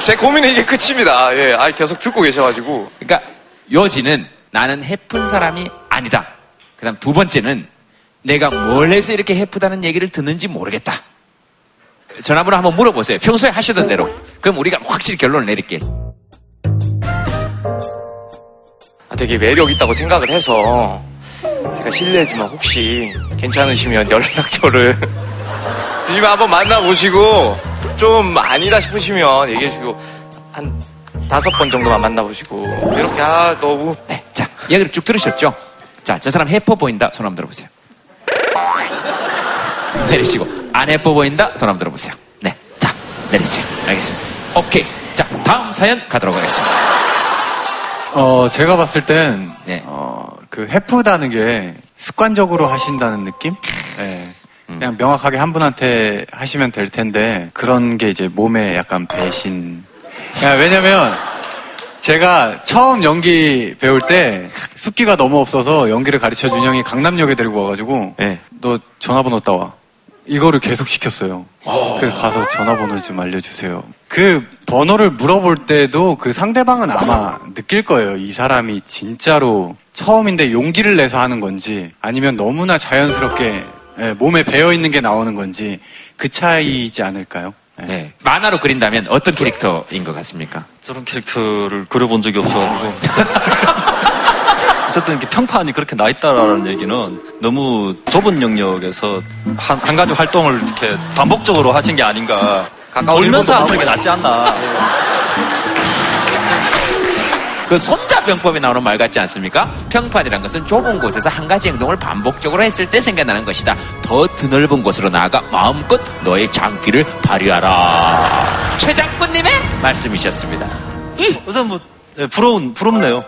제 고민은 이게 끝입니다. 예, 아 계속 듣고 계셔가지고. 그러니까 여지는 나는 해픈 사람이 아니다. 그다음 두 번째는 내가 뭘 해서 이렇게 해프다는 얘기를 듣는지 모르겠다. 전화번호 한번 물어보세요. 평소에 하시던 대로. 그럼 우리가 확실히 결론을 내릴게. 아, 되게 매력 있다고 생각을 해서 제가 실례지만 혹시 괜찮으시면 연락처를 집에 한번 만나보시고 좀 아니다 싶으시면 얘기해주시고 한 다섯 번 정도만 만나보시고 이렇게 아 너무 네, 자 이야기를 쭉 들으셨죠? 자, 저 사람 해퍼 보인다 손 한번 들어보세요. 내리시고 안 해퍼 보인다 손 한번 들어보세요. 네, 자 내리세요. 알겠습니다. 오케이. 자 다음 사연 가도록 하겠습니다. 어 제가 봤을 땐 네. 어, 그 해프다는 게 습관적으로 하신다는 느낌? 네. 그냥 명확하게 한 분한테 하시면 될 텐데 그런 게 이제 몸에 약간 배신. 야, 왜냐면 제가 처음 연기 배울 때 숫기가 너무 없어서 연기를 가르쳐준 형이 강남역에 데리고 와가지고 네. 너 전화번호 따와 이거를 계속 시켰어요. 그래서 가서 전화번호 좀 알려주세요. 그 번호를 물어볼 때도 그 상대방은 아마 느낄 거예요. 이 사람이 진짜로 처음인데 용기를 내서 하는 건지 아니면 너무나 자연스럽게 몸에 배어있는 게 나오는 건지 그 차이이지 않을까요? 네. 만화로 그린다면 어떤 캐릭터인 것 같습니까? 저런 캐릭터를 그려본 적이 없어가지고. 어쨌든 이렇게 평판이 그렇게 나있다라는 얘기는 너무 좁은 영역에서 한, 한 가지 활동을 이렇게 반복적으로 하신 게 아닌가. 돌면서 하시는 게 낫지 않나. 그 손자병법에 나오는 말 같지 않습니까? 평판이란 것은 좁은 곳에서 한 가지 행동을 반복적으로 했을 때 생겨나는 것이다. 더 드넓은 곳으로 나아가 마음껏 너의 장기를 발휘하라. 최장군님의 말씀이셨습니다. 음. 우선 뭐 예, 부러운 부럽네요.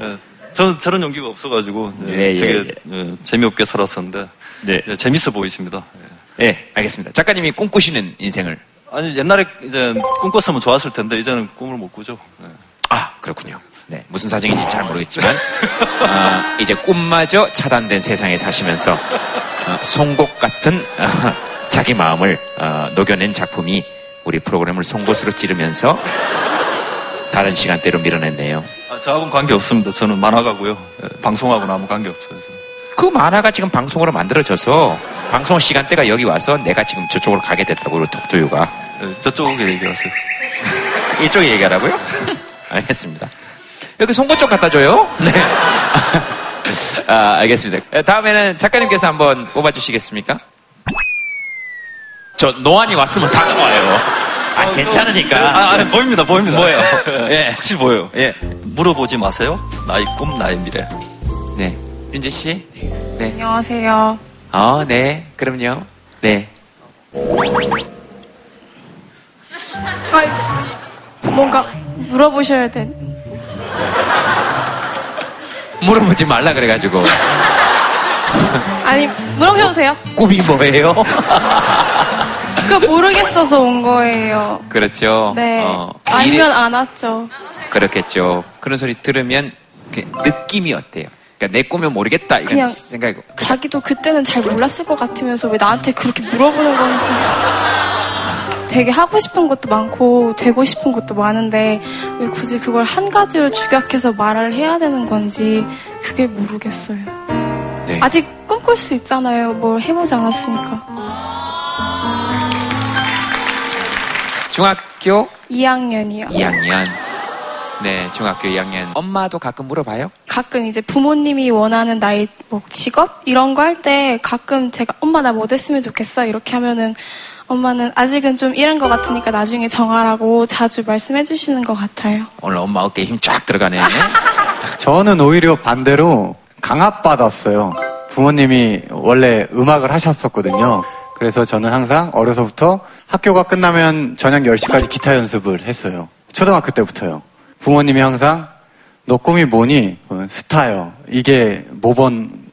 예, 저는 저런 용기가 없어가지고 예, 예, 되게 예, 예. 예, 재미없게 살았었는데 예. 예, 재밌어 보이십니다. 예. 예, 알겠습니다. 작가님이 꿈꾸시는 인생을 아니 옛날에 이제 꿈꿨으면 좋았을 텐데 이제는 꿈을 못 꾸죠. 예. 아 그렇군요. 네, 무슨 사정인지 잘 모르겠지만 어, 이제 꿈마저 차단된 세상에 사시면서 어, 송곳 같은 어, 자기 마음을 어, 녹여낸 작품이 우리 프로그램을 송곳으로 찌르면서 다른 시간대로 밀어냈네요. 아, 저하고는 관계없습니다. 저는 만화가고요. 네, 방송하고는 아무 관계없어요. 그 만화가 지금 방송으로 만들어져서 방송 시간대가 여기 와서 내가 지금 저쪽으로 가게 됐다고 우리 톡투유가 네, 저쪽에 얘기하세요. 이쪽에 얘기하라고요? 알겠습니다. 여기 송곳 좀 갖다 줘요. 네. 아, 알겠습니다. 다음에는 작가님께서 한번 뽑아주시겠습니까? 저 노안이 왔으면 다 나와요. 아, 괜찮으니까. 아, 아니, 보입니다, 보입니다. 뭐예요? 예, 혹시 뭐예요? 예. 물어보지 마세요. 나의 꿈, 나의 미래. 네. 윤지 씨. 네. 안녕하세요. 아, 네. 그럼요. 네. 아, 뭔가 물어보셔야 돼. 물어보지 말라 그래가지고. 아니 물어보셔도 돼요. 꿈이 뭐예요? 그 모르겠어서 온 거예요. 그렇죠. 네. 어, 아니면 안 왔죠. 그렇겠죠. 그런 소리 들으면 느낌이 어때요? 그러니까 내 꿈을 모르겠다 이런 그냥 생각이고. 자기도 그때는 잘 몰랐을 것 같으면서 왜 나한테 그렇게 물어보는 건지. 되게 하고 싶은 것도 많고 되고 싶은 것도 많은데 왜 굳이 그걸 한 가지로 축약해서 말을 해야 되는 건지 그게 모르겠어요. 네. 아직 꿈꿀 수 있잖아요. 뭘 해보지 않았으니까. 중학교? 이 학년이요. 이 학년. 네, 중학교 이 학년. 엄마도 가끔 물어봐요? 가끔 이제 부모님이 원하는 나이, 뭐 직업? 이런 거 할 때 가끔 제가 엄마 나 뭐 됐으면 좋겠어? 이렇게 하면은 엄마는 아직은 좀 이런 것 같으니까 나중에 정하라고 자주 말씀해 주시는 것 같아요. 오늘 엄마 어깨에 힘 쫙 들어가네. 저는 오히려 반대로 강압받았어요. 부모님이 원래 음악을 하셨었거든요. 그래서 저는 항상 어려서부터 학교가 끝나면 저녁 열 시까지 기타 연습을 했어요. 초등학교 때부터요. 부모님이 항상 너 꿈이 뭐니? 스타요. 이게 모범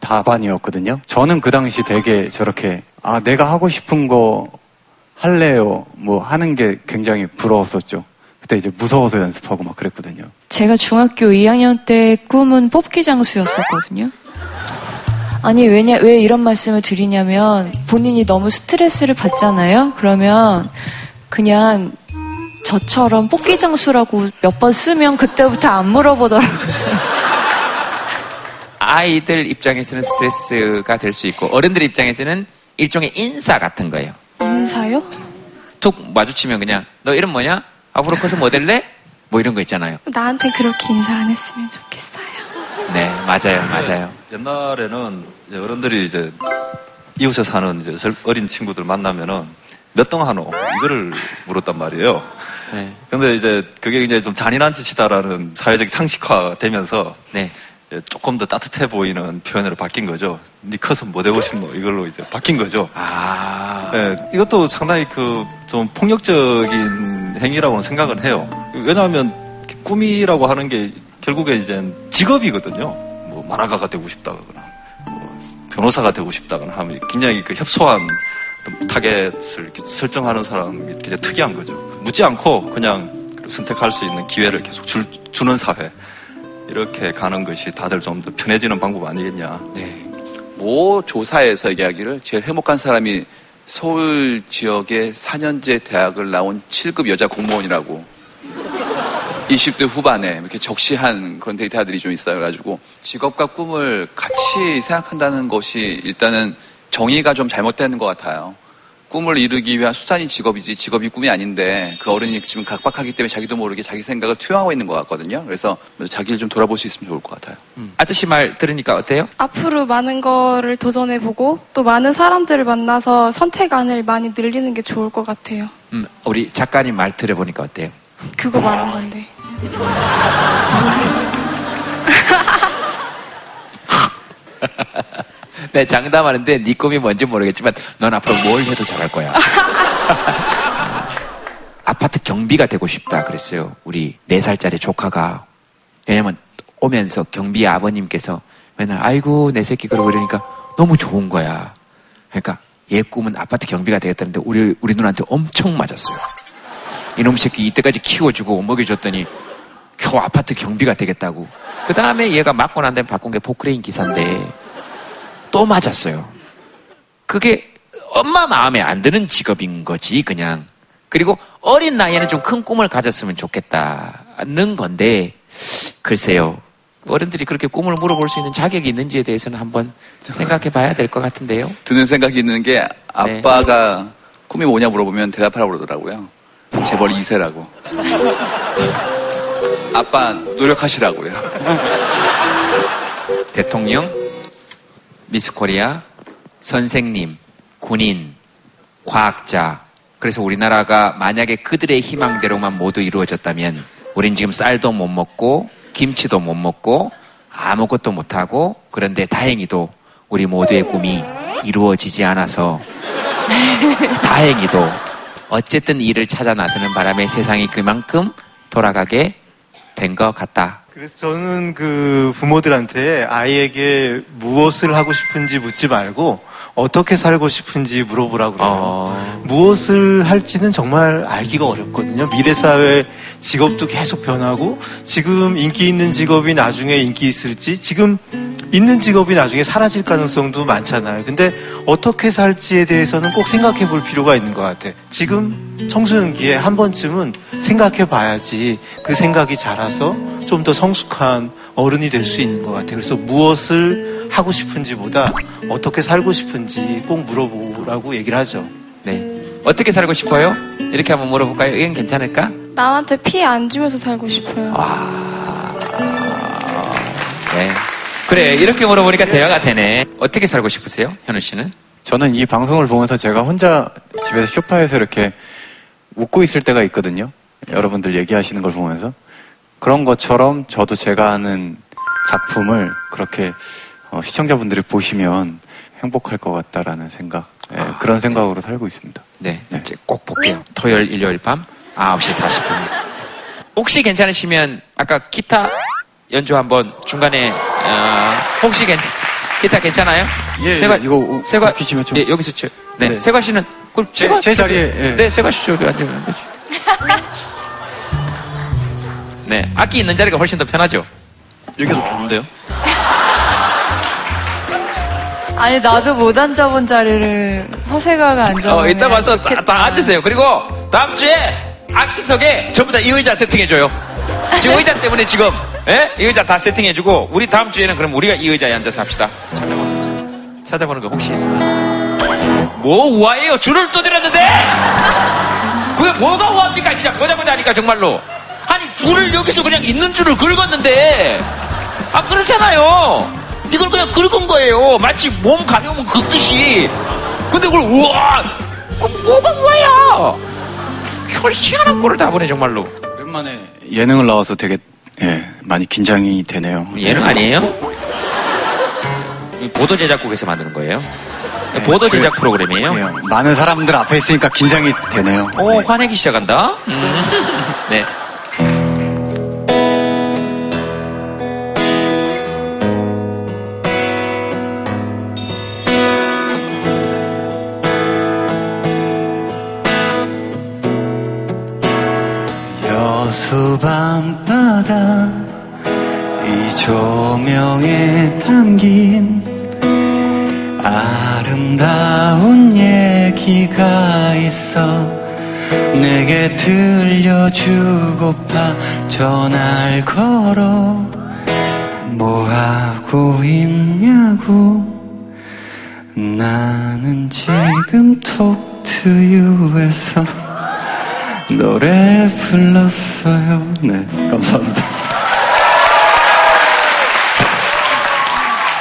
답안이었거든요. 저는 그 당시 되게 저렇게 아 내가 하고 싶은 거 할래요 뭐 하는 게 굉장히 부러웠었죠. 그때 이제 무서워서 연습하고 막 그랬거든요. 제가 중학교 이 학년 때 꿈은 뽑기 장수였었거든요. 아니 왜냐 왜 이런 말씀을 드리냐면 본인이 너무 스트레스를 받잖아요. 그러면 그냥 저처럼 뽑기 장수라고 몇 번 쓰면 그때부터 안 물어보더라고요. 아이들 입장에서는 스트레스가 될 수 있고 어른들 입장에서는 일종의 인사 같은 거예요. 인사요? 툭 마주치면 그냥 너 이름 뭐냐? 앞으로 커서 뭐 될래? 뭐 이런 거 있잖아요. 나한테 그렇게 인사 안 했으면 좋겠어요. 네, 맞아요, 맞아요. 옛날에는 이제 어른들이 이제 이웃에 사는 이제 어린 친구들 만나면은 몇 동 하노? 이거를 물었단 말이에요. 네. 근데 이제 그게 이제 좀 잔인한 짓이다라는 사회적 상식화 되면서 네. 조금 더 따뜻해 보이는 표현으로 바뀐 거죠. 니 커서 뭐 되고 싶노? 이걸로 이제 바뀐 거죠. 아. 네, 이것도 상당히 그 좀 폭력적인 행위라고는 생각은 해요. 왜냐하면 꿈이라고 하는 게 결국에 이제 직업이거든요. 뭐 만화가가 되고 싶다거나, 뭐 변호사가 되고 싶다거나 하면 굉장히 그 협소한 타겟을 설정하는 사람이 굉장히 특이한 거죠. 묻지 않고 그냥 선택할 수 있는 기회를 계속 줄, 주는 사회. 이렇게 가는 것이 다들 좀 더 편해지는 방법 아니겠냐. 네. 모 조사에서 이야기를 제일 행복한 사람이 서울 지역의 사 년제 대학을 나온 칠 급 여자 공무원이라고. 이십 대 후반에 이렇게 적시한 그런 데이터들이 좀 있어요. 그래가지고 직업과 꿈을 같이 생각한다는 것이 일단은 정의가 좀 잘못되는 것 같아요. 꿈을 이루기 위한 수단이 직업이지 직업이 꿈이 아닌데 그 어른이 지금 각박하기 때문에 자기도 모르게 자기 생각을 투영하고 있는 것 같거든요. 그래서 자기를 좀 돌아볼 수 있으면 좋을 것 같아요. 음. 아저씨 말 들으니까 어때요? 앞으로 많은 거를 도전해보고 또 많은 사람들을 만나서 선택안을 많이 늘리는 게 좋을 것 같아요. 음, 우리 작가님 말 들어보니까 어때요? 그거 말한 건데. 네, 장담하는데 네 꿈이 뭔지 모르겠지만 넌 앞으로 뭘 해도 잘할 거야. 아파트 경비가 되고 싶다 그랬어요. 우리 네 살짜리 조카가. 왜냐면 오면서 경비 아버님께서 맨날 아이고 내 새끼 그러고 이러니까 너무 좋은 거야. 그러니까 얘 꿈은 아파트 경비가 되겠다는데 우리, 우리 누나한테 엄청 맞았어요. 이놈 새끼 이때까지 키워주고 먹여줬더니 겨우 아파트 경비가 되겠다고. 그 다음에 얘가 맞고 난 다음에 바꾼 게 포크레인 기사인데 또 맞았어요. 그게 엄마 마음에 안 드는 직업인 거지 그냥. 그리고 어린 나이에는 좀 큰 꿈을 가졌으면 좋겠다는 건데 글쎄요. 어른들이 그렇게 꿈을 물어볼 수 있는 자격이 있는지에 대해서는 한번 생각해 봐야 될 것 같은데요. 드는 생각이 있는 게 아빠가 네. 꿈이 뭐냐 물어보면 대답하라고 그러더라고요. 재벌 이 세라고. 아빠 노력하시라고요. 대통령, 미스코리아, 선생님, 군인, 과학자. 그래서 우리나라가 만약에 그들의 희망대로만 모두 이루어졌다면 우린 지금 쌀도 못 먹고 김치도 못 먹고 아무것도 못하고 그런데 다행히도 우리 모두의 꿈이 이루어지지 않아서 다행히도 어쨌든 일을 찾아 나서는 바람에 세상이 그만큼 돌아가게 된 것 같다. 그래서 저는 그 부모들한테 아이에게 무엇을 하고 싶은지 묻지 말고 어떻게 살고 싶은지 물어보라고 그래요. 어... 무엇을 할지는 정말 알기가 어렵거든요. 미래사회 직업도 계속 변하고 지금 인기 있는 직업이 나중에 인기 있을지 지금 있는 직업이 나중에 사라질 가능성도 많잖아요. 근데 어떻게 살지에 대해서는 꼭 생각해 볼 필요가 있는 것 같아. 지금 청소년기에 한 번쯤은 생각해 봐야지 그 생각이 자라서 좀 더 성숙한 어른이 될 수 있는 것 같아요. 그래서 무엇을 하고 싶은지보다 어떻게 살고 싶은지 꼭 물어보라고 얘기를 하죠. 네. 어떻게 살고 싶어요? 이렇게 한번 물어볼까요? 이건 괜찮을까? 남한테 피해 안 주면서 살고 싶어요. 아... 네. 그래, 이렇게 물어보니까 대화가 되네. 어떻게 살고 싶으세요? 현우 씨는? 저는 이 방송을 보면서 제가 혼자 집에서 소파에서 이렇게 웃고 있을 때가 있거든요. 여러분들 얘기하시는 걸 보면서. 그런 것처럼 저도 제가 하는 작품을 그렇게 어, 시청자분들이 보시면 행복할 것 같다라는 생각, 네, 아, 그런 생각으로 네. 살고 있습니다. 네, 네, 이제 꼭 볼게요. 토요일, 일요일 밤 아홉 시 사십 분. 혹시 괜찮으시면 아까 기타 연주 한번 중간에 어, 혹시 괜찮 기타 괜찮아요? 예, 세과, 예 이거 세과 좀... 예, 여기서 쳐. 네, 네. 세과 씨는 그럼 세과 네, 제 자리에 예. 네, 세과 씨 저기 앉으면 되죠. 네, 악기 있는 자리가 훨씬 더 편하죠. 여기가 더 좋은데요? 아니, 나도 못 앉아본 자리를 허세가가 앉아본. 어, 이따 와서 다, 다 앉으세요. 그리고 다음 주에 악기석에 전부 다 이 의자 세팅해줘요. 지금 의자 때문에 지금, 예? 이 의자 다 세팅해주고, 우리 다음 주에는 그럼 우리가 이 의자에 앉아서 합시다. 잠깐만. 찾아보는 거 혹시 있으면. 뭐 우아해요? 줄을 두드렸는데! 그게 뭐가 우아합니까? 진짜 보자보자 하니까 정말로. 아니, 줄을 여기서 그냥 있는 줄을 긁었는데. 아, 그러잖아요. 이걸 그냥 긁은 거예요. 마치 몸 가려우면 긁듯이. 근데 그걸 우와! 뭐가 뭐야! 이걸 희한한 꼴을 다 보네, 정말로. 오랜만에 예능을 나와서 되게 예, 많이 긴장이 되네요. 예능 아니에요? 보도 제작국에서 만드는 거예요? 네, 보도 제작 그래, 프로그램이에요? 그래요. 많은 사람들 앞에 있으니까 긴장이 되네요. 오, 네. 화내기 시작한다? 음. 네. 여수 밤바다 이 조명에 담긴 아름다운 얘기가 있어 내게 들려주고파 전화를 걸어 뭐하고 있냐고 나는 지금 톡투유에서 노래 불렀어요. 네, 감사합니다.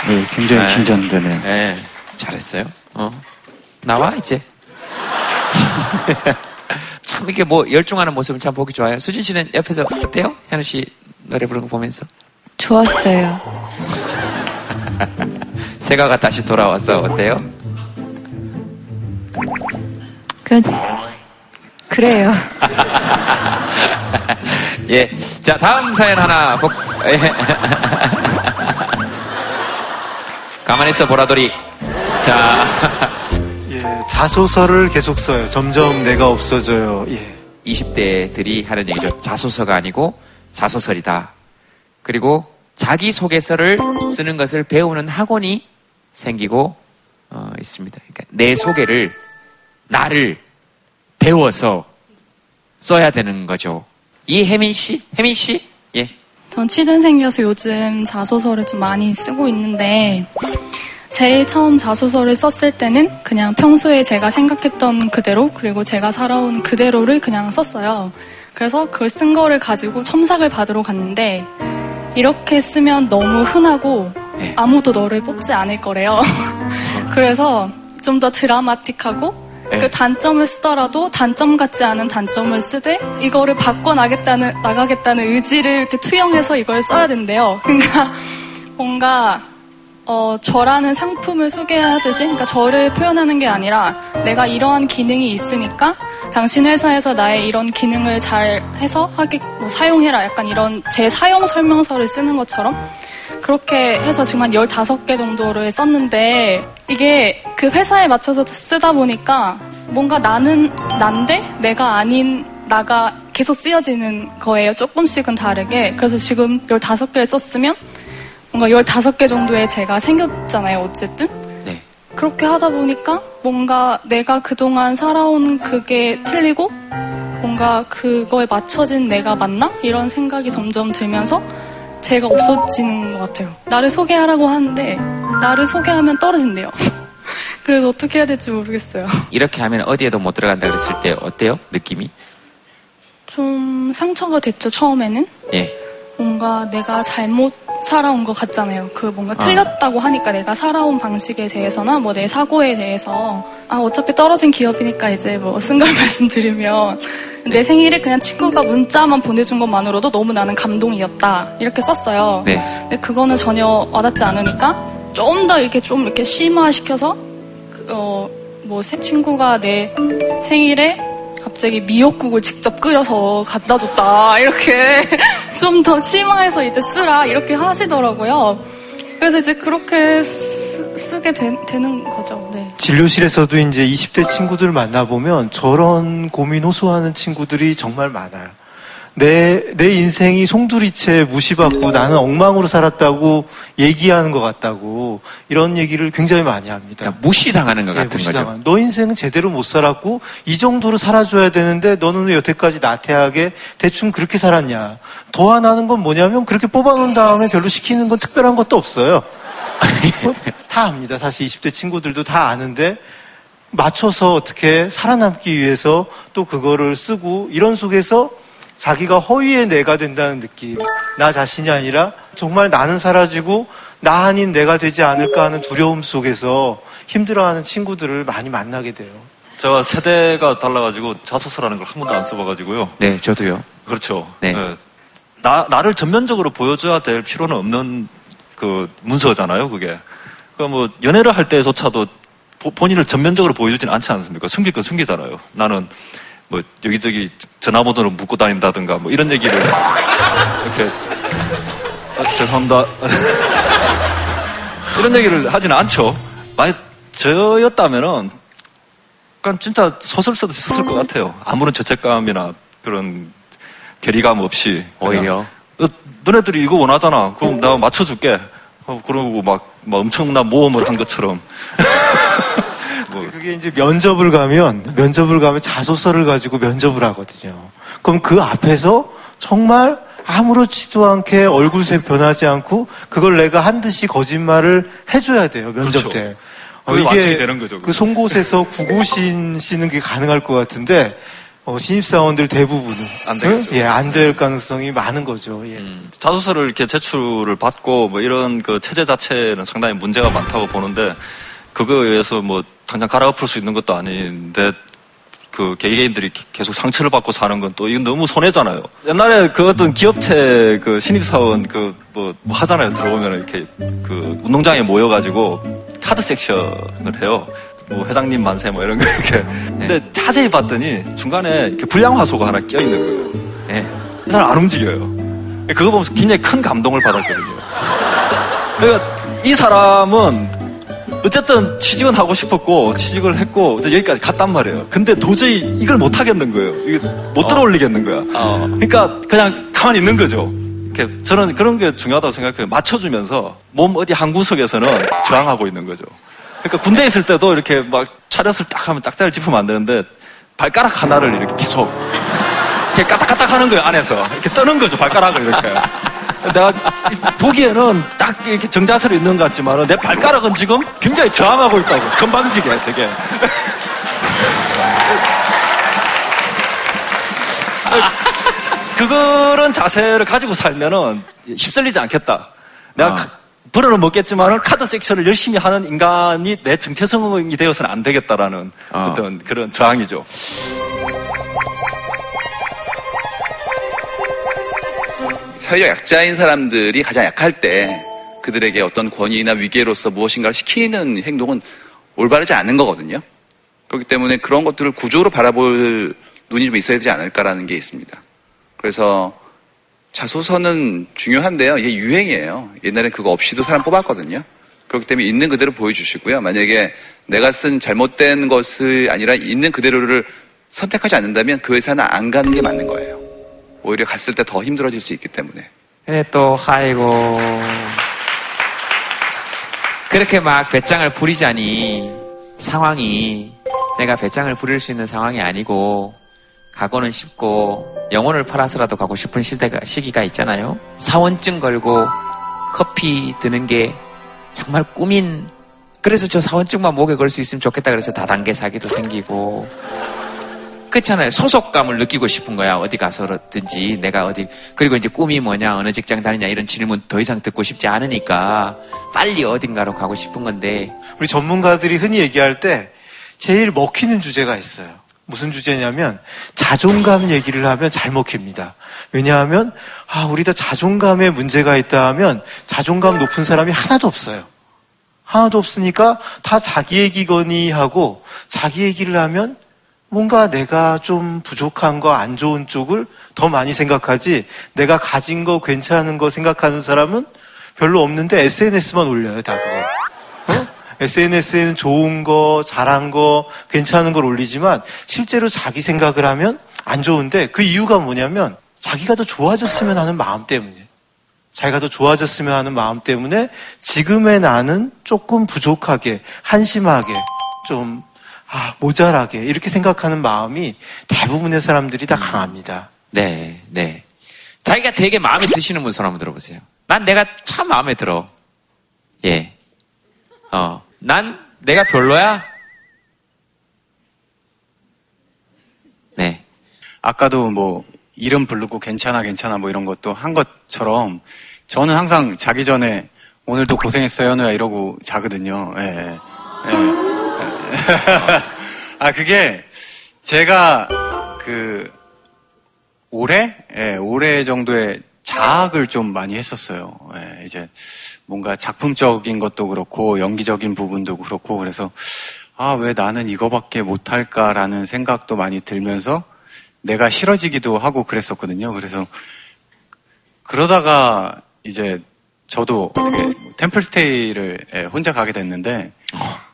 네, 굉장히 네. 긴장되네요. 네, 잘했어요. 어, 나와 이제. 참 이게 뭐 열중하는 모습은 참 보기 좋아요. 수진 씨는 옆에서 어때요? 현우 씨 노래 부르는 거 보면서. 좋았어요. 세가가 다시 돌아와서 어때요? 그. 그래요. 예. 자, 다음 사연 하나. 복... 예. 가만히 있어, 보라돌이. 자. 예, 자소서를 계속 써요. 점점 내가 없어져요. 예. 이십 대들이 하는 얘기죠. 자소서가 아니고 자소설이다. 그리고 자기소개서를 쓰는 것을 배우는 학원이 생기고 어, 있습니다. 그러니까 내 소개를, 나를 배워서 써야 되는 거죠. 이혜민 씨? 혜민 씨? 예. 전 취준생이어서 요즘 자소서를 좀 많이 쓰고 있는데 제일 처음 자소서를 썼을 때는 그냥 평소에 제가 생각했던 그대로 그리고 제가 살아온 그대로를 그냥 썼어요. 그래서 그걸 쓴 거를 가지고 첨삭을 받으러 갔는데 이렇게 쓰면 너무 흔하고 예. 아무도 너를 뽑지 않을 거래요. 그래서 좀 더 드라마틱하고 네. 그 단점을 쓰더라도 단점 같지 않은 단점을 쓰되 이거를 바꿔 나가겠다는 나가겠다는 의지를 이렇게 투영해서 이걸 써야 된대요. 그러니까 뭔가 어, 저라는 상품을 소개하듯이, 그러니까 저를 표현하는 게 아니라 내가 이러한 기능이 있으니까 당신 회사에서 나의 이런 기능을 잘 해서 하게 뭐 사용해라. 약간 이런 제 사용 설명서를 쓰는 것처럼. 그렇게 해서 지금 한 열다섯 개 정도를 썼는데 이게 그 회사에 맞춰서 쓰다 보니까 뭔가 나는 난데 내가 아닌 나가 계속 쓰여지는 거예요. 조금씩은 다르게. 그래서 지금 열다섯 개를 썼으면 뭔가 열다섯 개 정도의 제가 생겼잖아요. 어쨌든. 네. 그렇게 하다 보니까 뭔가 내가 그동안 살아온 그게 틀리고 뭔가 그거에 맞춰진 내가 맞나? 이런 생각이 점점 들면서 제가 없어지는 것 같아요. 나를 소개하라고 하는데 나를 소개하면 떨어진대요. 그래서 어떻게 해야 될지 모르겠어요. 이렇게 하면 어디에도 못 들어간다 그랬을 때 어때요? 느낌이? 좀 상처가 됐죠. 처음에는. 예. 뭔가 내가 잘못 살아온 것 같잖아요. 그 뭔가 틀렸다고 하니까 내가 살아온 방식에 대해서나 뭐 내 사고에 대해서 아 어차피 떨어진 기업이니까 이제 뭐 쓴 걸 말씀드리면 내 생일에 그냥 친구가 문자만 보내준 것만으로도 너무 나는 감동이었다 이렇게 썼어요. 네. 근데 그거는 전혀 와닿지 않으니까 좀 더 이렇게 좀 이렇게 심화시켜서 그, 어, 뭐 새 친구가 내 생일에 갑자기 미역국을 직접 끓여서 갖다 줬다 이렇게 좀 더 심화해서 이제 쓰라 이렇게 하시더라고요. 그래서 이제 그렇게 쓰, 쓰게 되, 되는 거죠. 네. 진료실에서도 이제 이십 대 친구들 만나보면 저런 고민 호소하는 친구들이 정말 많아요. 내, 내 인생이 송두리째 무시받고 나는 엉망으로 살았다고 얘기하는 것 같다고 이런 얘기를 굉장히 많이 합니다. 그러니까 무시당하는 것 네, 같은 무시당한. 거죠. 너 인생은 제대로 못 살았고 이 정도로 살아줘야 되는데 너는 왜 여태까지 나태하게 대충 그렇게 살았냐. 더 화나는 건 뭐냐면 그렇게 뽑아놓은 다음에 별로 시키는 건 특별한 것도 없어요. 다 압니다. 사실 이십 대 친구들도 다 아는데 맞춰서 어떻게 살아남기 위해서 또 그거를 쓰고 이런 속에서 자기가 허위의 내가 된다는 느낌. 나 자신이 아니라 정말 나는 사라지고 나 아닌 내가 되지 않을까 하는 두려움 속에서 힘들어하는 친구들을 많이 만나게 돼요. 제가 세대가 달라가지고 자소서라는 걸 한 번도 안 써봐가지고요. 네, 저도요. 그렇죠. 네. 네. 나, 나를 전면적으로 보여줘야 될 필요는 없는 그 문서잖아요, 그게. 그러니까 뭐 연애를 할 때조차도 보, 본인을 전면적으로 보여주진 않지 않습니까? 숨길 건 숨기잖아요. 나는 뭐 여기저기 전화번호를 묻고 다닌다든가 뭐 이런 얘기를 이렇게 아, 죄송합니다 이런 얘기를 하지는 않죠. 만약 저였다면은 그러니까 진짜 소설 써도 썼을 것 같아요. 아무런 죄책감이나 그런 괴리감 없이 오히려 어, 너네들이 이거 원하잖아. 그럼 내가 맞춰줄게. 어, 그러고 막, 막 엄청난 모험을 한 것처럼. 그게 이제 면접을 가면 면접을 가면 자소서를 가지고 면접을 하거든요. 그럼 그 앞에서 정말 아무렇지도 않게 얼굴색 변하지 않고 그걸 내가 한 듯이 거짓말을 해줘야 돼요. 면접 그렇죠. 때. 어, 이게 되는 거죠, 그 송곳에서 구고신 씨는 게 가능할 것 같은데 어, 신입사원들 대부분은 안 될 예, 안 될 가능성이 많은 거죠. 예. 음, 자소서를 이렇게 제출을 받고 뭐 이런 그 체제 자체는 상당히 문제가 많다고 보는데 그거에 의해서 뭐 당장 갈아엎을 수 있는 것도 아닌데 그 개개인들이 계속 상처를 받고 사는 건 또 이건 너무 손해잖아요. 옛날에 그 어떤 기업체 그 신입사원 그 뭐 하잖아요. 들어오면 이렇게 그 운동장에 모여가지고 카드 섹션을 해요. 뭐 회장님 만세 뭐 이런 거 이렇게. 근데 자세히 봤더니 중간에 이렇게 불량화소가 하나 껴 있는 거예요. 그 사람 안 움직여요. 그거 보면서 굉장히 큰 감동을 받았거든요. 그러니까 이 사람은 어쨌든 취직은 하고 싶었고 취직을 했고 이제 여기까지 갔단 말이에요. 근데 도저히 이걸 못 하겠는 거예요. 이게 못 들어올리겠는 거야. 어. 그러니까 그냥 가만히 있는 거죠. 이렇게 저는 그런 게 중요하다고 생각해요. 맞춰주면서 몸 어디 한 구석에서는 저항하고 있는 거죠. 그러니까 군대에 있을 때도 이렇게 막 차렷을 딱 하면 짝다리를 짚으면 안 되는데 발가락 하나를 이렇게 계속 이렇게 까딱까딱 하는 거예요. 안에서 이렇게 떠는 거죠. 발가락을 이렇게. 내가 보기에는 딱 이렇게 정자세로 있는 것 같지만 내 발가락은 지금 굉장히 저항하고 있다고. 건방지게 되게. 그런 자세를 가지고 살면은 휩쓸리지 않겠다. 내가 아. 벌어는 먹겠지만 카드 섹션을 열심히 하는 인간이 내 정체성이 되어서는 안 되겠다라는 아. 어떤 그런 저항이죠. 사회적 약자인 사람들이 가장 약할 때 그들에게 어떤 권위나 위계로서 무엇인가를 시키는 행동은 올바르지 않은 거거든요. 그렇기 때문에 그런 것들을 구조로 바라볼 눈이 좀 있어야 되지 않을까라는 게 있습니다. 그래서 자소서는 중요한데요. 이게 유행이에요. 옛날엔 그거 없이도 사람 뽑았거든요. 그렇기 때문에 있는 그대로 보여주시고요. 만약에 내가 쓴 잘못된 것이 아니라 있는 그대로를 선택하지 않는다면 그 회사는 안 가는 게 맞는 거예요. 오히려 갔을 때 더 힘들어질 수 있기 때문에. 네, 또, 아이고. 그렇게 막 배짱을 부리자니 상황이 내가 배짱을 부릴 수 있는 상황이 아니고 가고는 싶고 영혼을 팔아서라도 가고 싶은 시대가, 시기가 있잖아요. 사원증 걸고 커피 드는 게 정말 꿈인. 그래서 저 사원증만 목에 걸 수 있으면 좋겠다. 그래서 다단계 사기도 생기고 그렇잖아요. 소속감을 느끼고 싶은 거야. 어디 가서든지 내가 어디. 그리고 이제 꿈이 뭐냐, 어느 직장 다니냐 이런 질문 더 이상 듣고 싶지 않으니까 빨리 어딘가로 가고 싶은 건데. 우리 전문가들이 흔히 얘기할 때 제일 먹히는 주제가 있어요. 무슨 주제냐면 자존감 얘기를 하면 잘 먹힙니다. 왜냐하면 아, 우리 다 자존감에 문제가 있다 하면 자존감 높은 사람이 하나도 없어요. 하나도 없으니까 다 자기 얘기거니 하고 자기 얘기를 하면 뭔가 내가 좀 부족한 거, 안 좋은 쪽을 더 많이 생각하지 내가 가진 거, 괜찮은 거 생각하는 사람은 별로 없는데 에스엔에스만 올려요, 다 그거. 어? 에스엔에스에는 좋은 거, 잘한 거, 괜찮은 걸 올리지만 실제로 자기 생각을 하면 안 좋은데 그 이유가 뭐냐면 자기가 더 좋아졌으면 하는 마음 때문이에요. 자기가 더 좋아졌으면 하는 마음 때문에 지금의 나는 조금 부족하게, 한심하게, 좀 아, 모자라게 이렇게 생각하는 마음이 대부분의 사람들이 다 강합니다. 네, 네. 자기가 되게 마음에 드시는 분 손 한번 들어보세요. 난 내가 참 마음에 들어. 예. 어, 난 내가 별로야? 네. 아까도 뭐 이름 부르고 괜찮아 괜찮아 뭐 이런 것도 한 것처럼 저는 항상 자기 전에 오늘도 고생했어 현우야 이러고 자거든요. 예. 예. 아, 그게 제가 그 올해 예, 올해 정도에 자학을 좀 많이 했었어요. 예, 이제 뭔가 작품적인 것도 그렇고 연기적인 부분도 그렇고 그래서 아, 왜 나는 이거밖에 못할까라는 생각도 많이 들면서 내가 싫어지기도 하고 그랬었거든요. 그래서 그러다가 이제 저도 어떻게 템플스테이를 예, 혼자 가게 됐는데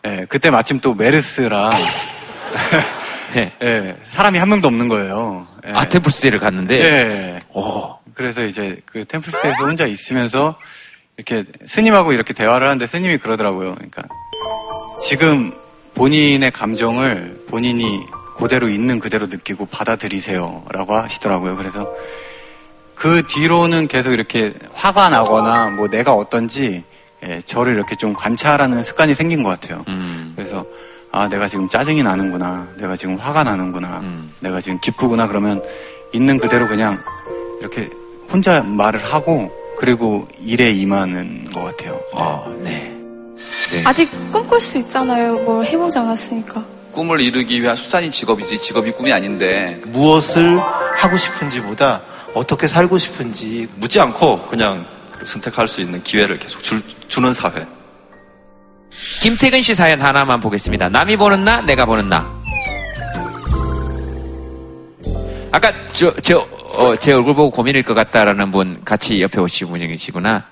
예, 그때 마침 또 메르스랑 예. 예, 사람이 한 명도 없는 거예요. 예. 아, 템플스테이를 갔는데? 예. 오. 그래서 이제 그 템플스테이에서 혼자 있으면서 이렇게 스님하고 이렇게 대화를 하는데 스님이 그러더라고요. 그러니까 지금 본인의 감정을 본인이 그대로 있는 그대로 느끼고 받아들이세요 라고 하시더라고요. 그래서 그 뒤로는 계속 이렇게 화가 나거나 뭐 내가 어떤지 예, 저를 이렇게 좀 관찰하는 습관이 생긴 것 같아요. 음. 그래서 아, 내가 지금 짜증이 나는구나, 내가 지금 화가 나는구나, 음. 내가 지금 기쁘구나 그러면 있는 그대로 그냥 이렇게 혼자 말을 하고 그리고 일에 임하는 것 같아요. 아, 네. 네. 아직 꿈꿀 수 있잖아요. 뭘 해보지 않았으니까. 꿈을 이루기 위한 수단이 직업이지 직업이 꿈이 아닌데 무엇을 하고 싶은지보다 어떻게 살고 싶은지 묻지 않고 그냥 선택할 수 있는 기회를 계속 줄, 주는 사회. 김태근 씨 사연 하나만 보겠습니다. 남이 보는 나, 내가 보는 나. 아까 저, 저, 어, 제 얼굴 보고 고민일 것 같다라는 분 같이 옆에 오신 분이시구나.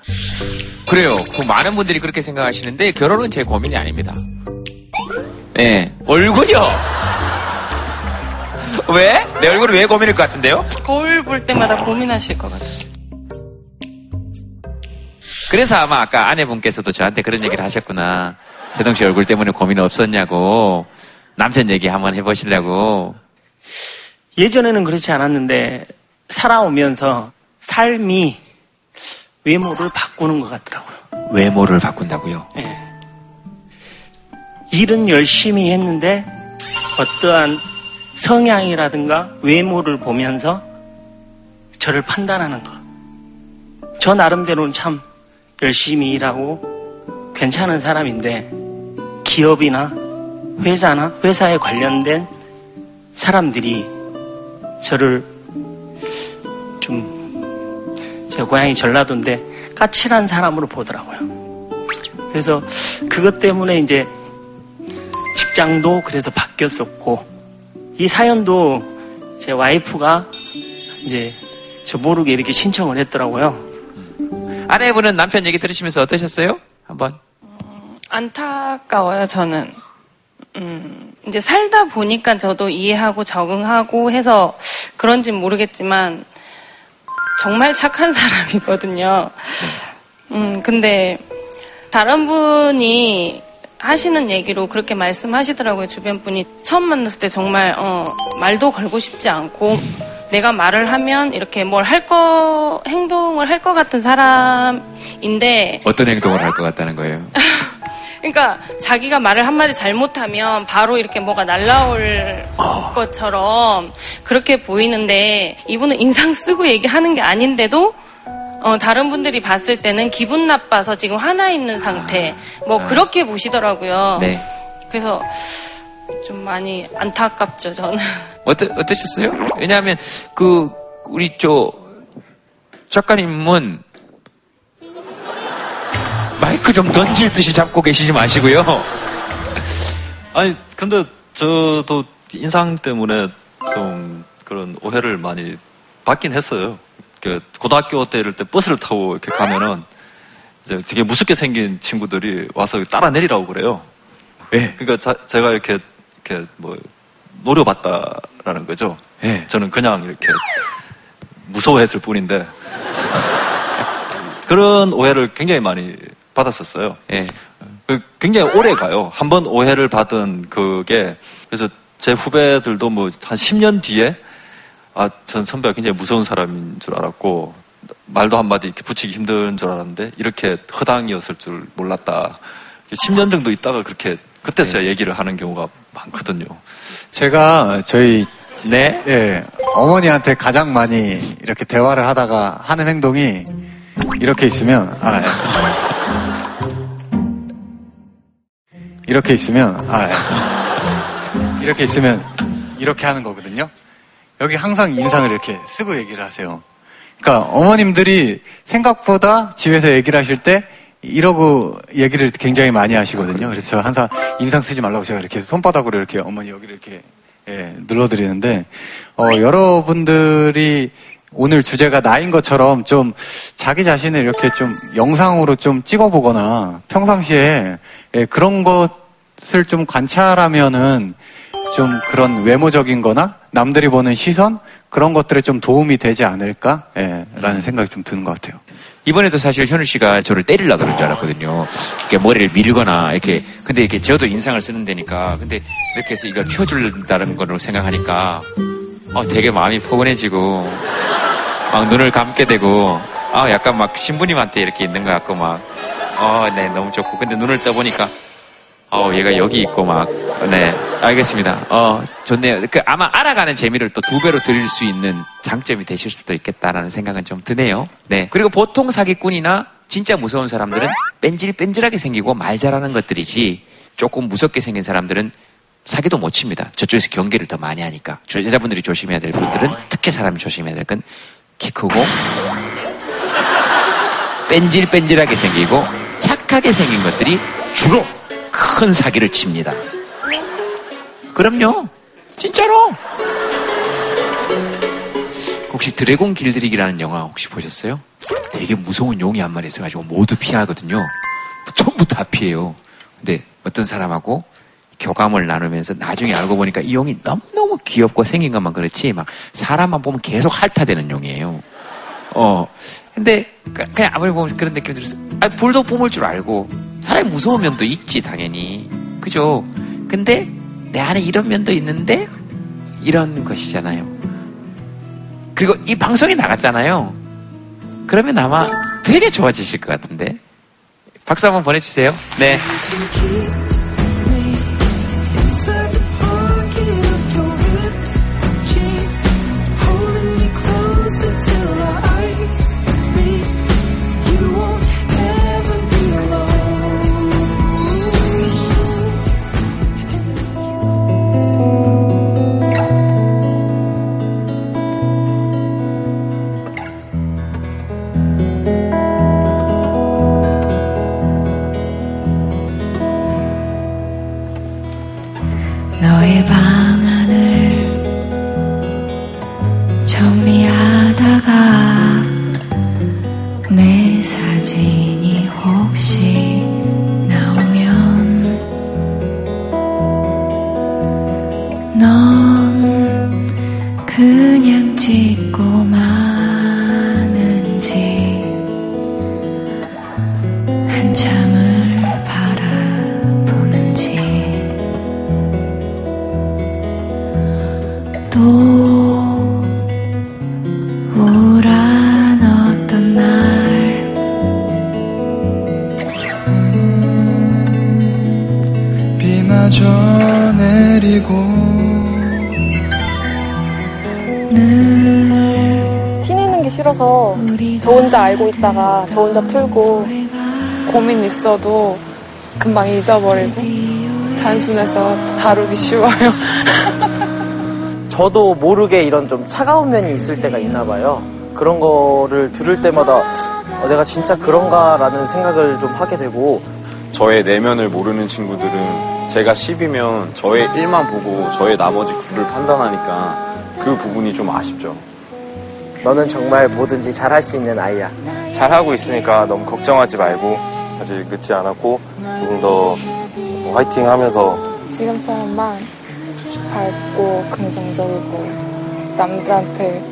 그래요. 많은 분들이 그렇게 생각하시는데 결혼은 제 고민이 아닙니다. 네. 얼굴이요. 왜? 내 얼굴이 왜 고민일 것 같은데요? 거울 볼 때마다 고민하실 것 같아요. 그래서 아마 아까 아내분께서도 저한테 그런 얘기를 하셨구나. 제동 씨 얼굴 때문에 고민 없었냐고. 남편 얘기 한번 해보시려고. 예전에는 그렇지 않았는데 살아오면서 삶이 외모를 바꾸는 것 같더라고요. 외모를 바꾼다고요? 네. 일은 열심히 했는데 어떠한 성향이라든가 외모를 보면서 저를 판단하는 것. 저 나름대로는 참 열심히 일하고 괜찮은 사람인데 기업이나 회사나 회사에 관련된 사람들이 저를 좀 제가 고향이 전라도인데 까칠한 사람으로 보더라고요. 그래서 그것 때문에 이제 직장도 그래서 바뀌었었고 이 사연도 제 와이프가 이제 저 모르게 이렇게 신청을 했더라고요. 아내분은 남편 얘기 들으시면서 어떠셨어요? 한번. 음, 안타까워요, 저는. 음, 이제 살다 보니까 저도 이해하고 적응하고 해서 그런진 모르겠지만 정말 착한 사람이거든요. 음, 근데 다른 분이 하시는 얘기로 그렇게 말씀하시더라고요. 주변 분이 처음 만났을 때 정말 어, 말도 걸고 싶지 않고 내가 말을 하면 이렇게 뭘 할 거, 행동을 할 것 같은 사람인데. 어떤 행동을 할 것 같다는 거예요? 그러니까 자기가 말을 한마디 잘못하면 바로 이렇게 뭐가 날라올 어. 것처럼 그렇게 보이는데 이분은 인상 쓰고 얘기하는 게 아닌데도 어, 다른 분들이 봤을 때는 기분 나빠서 지금 화나 있는 상태 뭐 아. 그렇게 보시더라고요. 네. 그래서 좀 많이 안타깝죠, 저는. 어떠, 어떠셨어요? 왜냐하면 그 우리 저 작가님은 마이크 좀 던질 듯이 잡고 계시지 마시고요. 아니 근데 저도 인상 때문에 좀 그런 오해를 많이 받긴 했어요. 고등학교 때 이럴 때 버스를 타고 이렇게 가면은 이제 되게 무섭게 생긴 친구들이 와서 따라 내리라고 그래요. 예. 그러니까 자, 제가 이렇게 이렇게 뭐 노려봤다라는 거죠. 예. 저는 그냥 이렇게 무서워했을 뿐인데 그런 오해를 굉장히 많이 받았었어요. 예. 굉장히 오래 가요. 한번 오해를 받은 그게 그래서 제 후배들도 뭐 한 십 년 뒤에 아, 전 선배가 굉장히 무서운 사람인 줄 알았고 말도 한마디 이렇게 붙이기 힘든 줄 알았는데 이렇게 허당이었을 줄 몰랐다. 십 년 정도 있다가 그렇게 그때서야 네. 얘기를 하는 경우가 많거든요. 제가 저희 네? 예, 어머니한테 가장 많이 이렇게 대화를 하다가 하는 행동이 이렇게 있으면 아, 이렇게 있으면 아, 이렇게 있으면 이렇게 하는 거거든요. 여기 항상 인상을 이렇게 쓰고 얘기를 하세요. 그러니까 어머님들이 생각보다 집에서 얘기를 하실 때 이러고 얘기를 굉장히 많이 하시거든요. 그래서 항상 인상 쓰지 말라고 제가 이렇게 손바닥으로 이렇게 어머니 여기를 이렇게 예, 눌러드리는데 어, 여러분들이 오늘 주제가 나인 것처럼 좀 자기 자신을 이렇게 좀 영상으로 좀 찍어보거나 평상시에 예, 그런 것을 좀 관찰하면은 좀 그런 외모적인 거나 남들이 보는 시선 그런 것들에 좀 도움이 되지 않을까? 예, 라는 생각이 좀 드는 것 같아요. 이번에도 사실 현우 씨가 저를 때리려고 그럴 줄 알았거든요. 이렇게 머리를 밀거나, 이렇게. 근데 이렇게 저도 인상을 쓰는 데니까. 근데 이렇게 해서 이걸 펴준다는 걸로 생각하니까, 어, 되게 마음이 포근해지고, 막 눈을 감게 되고, 아, 약간 막 신부님한테 이렇게 있는 것 같고, 막, 어, 네, 너무 좋고. 근데 눈을 떠보니까, 어, 얘가 여기 있고, 막, 네, 알겠습니다. 어, 좋네요. 그, 아마 알아가는 재미를 또 두 배로 드릴 수 있는 장점이 되실 수도 있겠다라는 생각은 좀 드네요. 네. 그리고 보통 사기꾼이나 진짜 무서운 사람들은 뺀질뺀질하게 생기고 말 잘하는 것들이지 조금 무섭게 생긴 사람들은 사기도 못 칩니다. 저쪽에서 경계를 더 많이 하니까. 여자분들이 조심해야 될 분들은 특히 사람이 조심해야 될 건 키 크고, 뺀질뺀질하게 생기고, 착하게 생긴 것들이 주로 큰 사기를 칩니다. 그럼요. 진짜로. 혹시 드래곤 길들이기라는 영화 혹시 보셨어요? 되게 무서운 용이 한 마리 있어가지고 모두 피하거든요. 전부 다 피해요. 근데 어떤 사람하고 교감을 나누면서 나중에 알고 보니까 이 용이 너무너무 귀엽고 생긴 것만 그렇지 막 사람만 보면 계속 핥아대는 용이에요. 어. 근데 그냥 아무리 보면 그런 느낌이 들었어요. 아니, 볼도 뿜을 줄 알고 사람이 무서운 면도 있지 당연히. 그죠? 근데 내 안에 이런 면도 있는데 이런 것이잖아요. 그리고 이 방송이 나갔잖아요. 그러면 아마 되게 좋아지실 것 같은데 박수 한번 보내주세요. 네. 빠져 내리고 티내는 게 싫어서 저 혼자 알고 있다가 저 혼자 풀고 고민 있어도 금방 잊어버리고 단순해서 다루기 쉬워요. 저도 모르게 이런 좀 차가운 면이 있을 때가 있나 봐요. 그런 거를 들을 때마다 어, 내가 진짜 그런가라는 생각을 좀 하게 되고 저의 내면을 모르는 친구들은 제가 십이면 저의 일만 보고 저의 나머지 구를 판단하니까 그 부분이 좀 아쉽죠. 너는 정말 뭐든지 잘할 수 있는 아이야. 잘하고 있으니까 너무 걱정하지 말고 아직 늦지 않았고 조금 더 화이팅 하면서 지금처럼만 밝고 긍정적이고 남들한테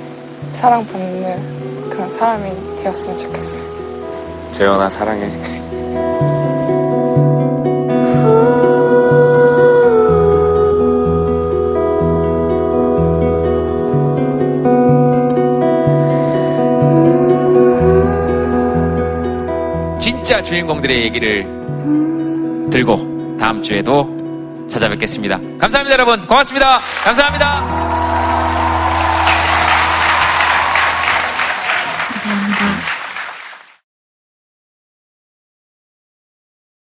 사랑받는 그런 사람이 되었으면 좋겠어요. 재현아 사랑해. 진짜 주인공들의 얘기를 들고 다음 주에도 찾아뵙겠습니다. 감사합니다, 여러분. 고맙습니다. 감사합니다.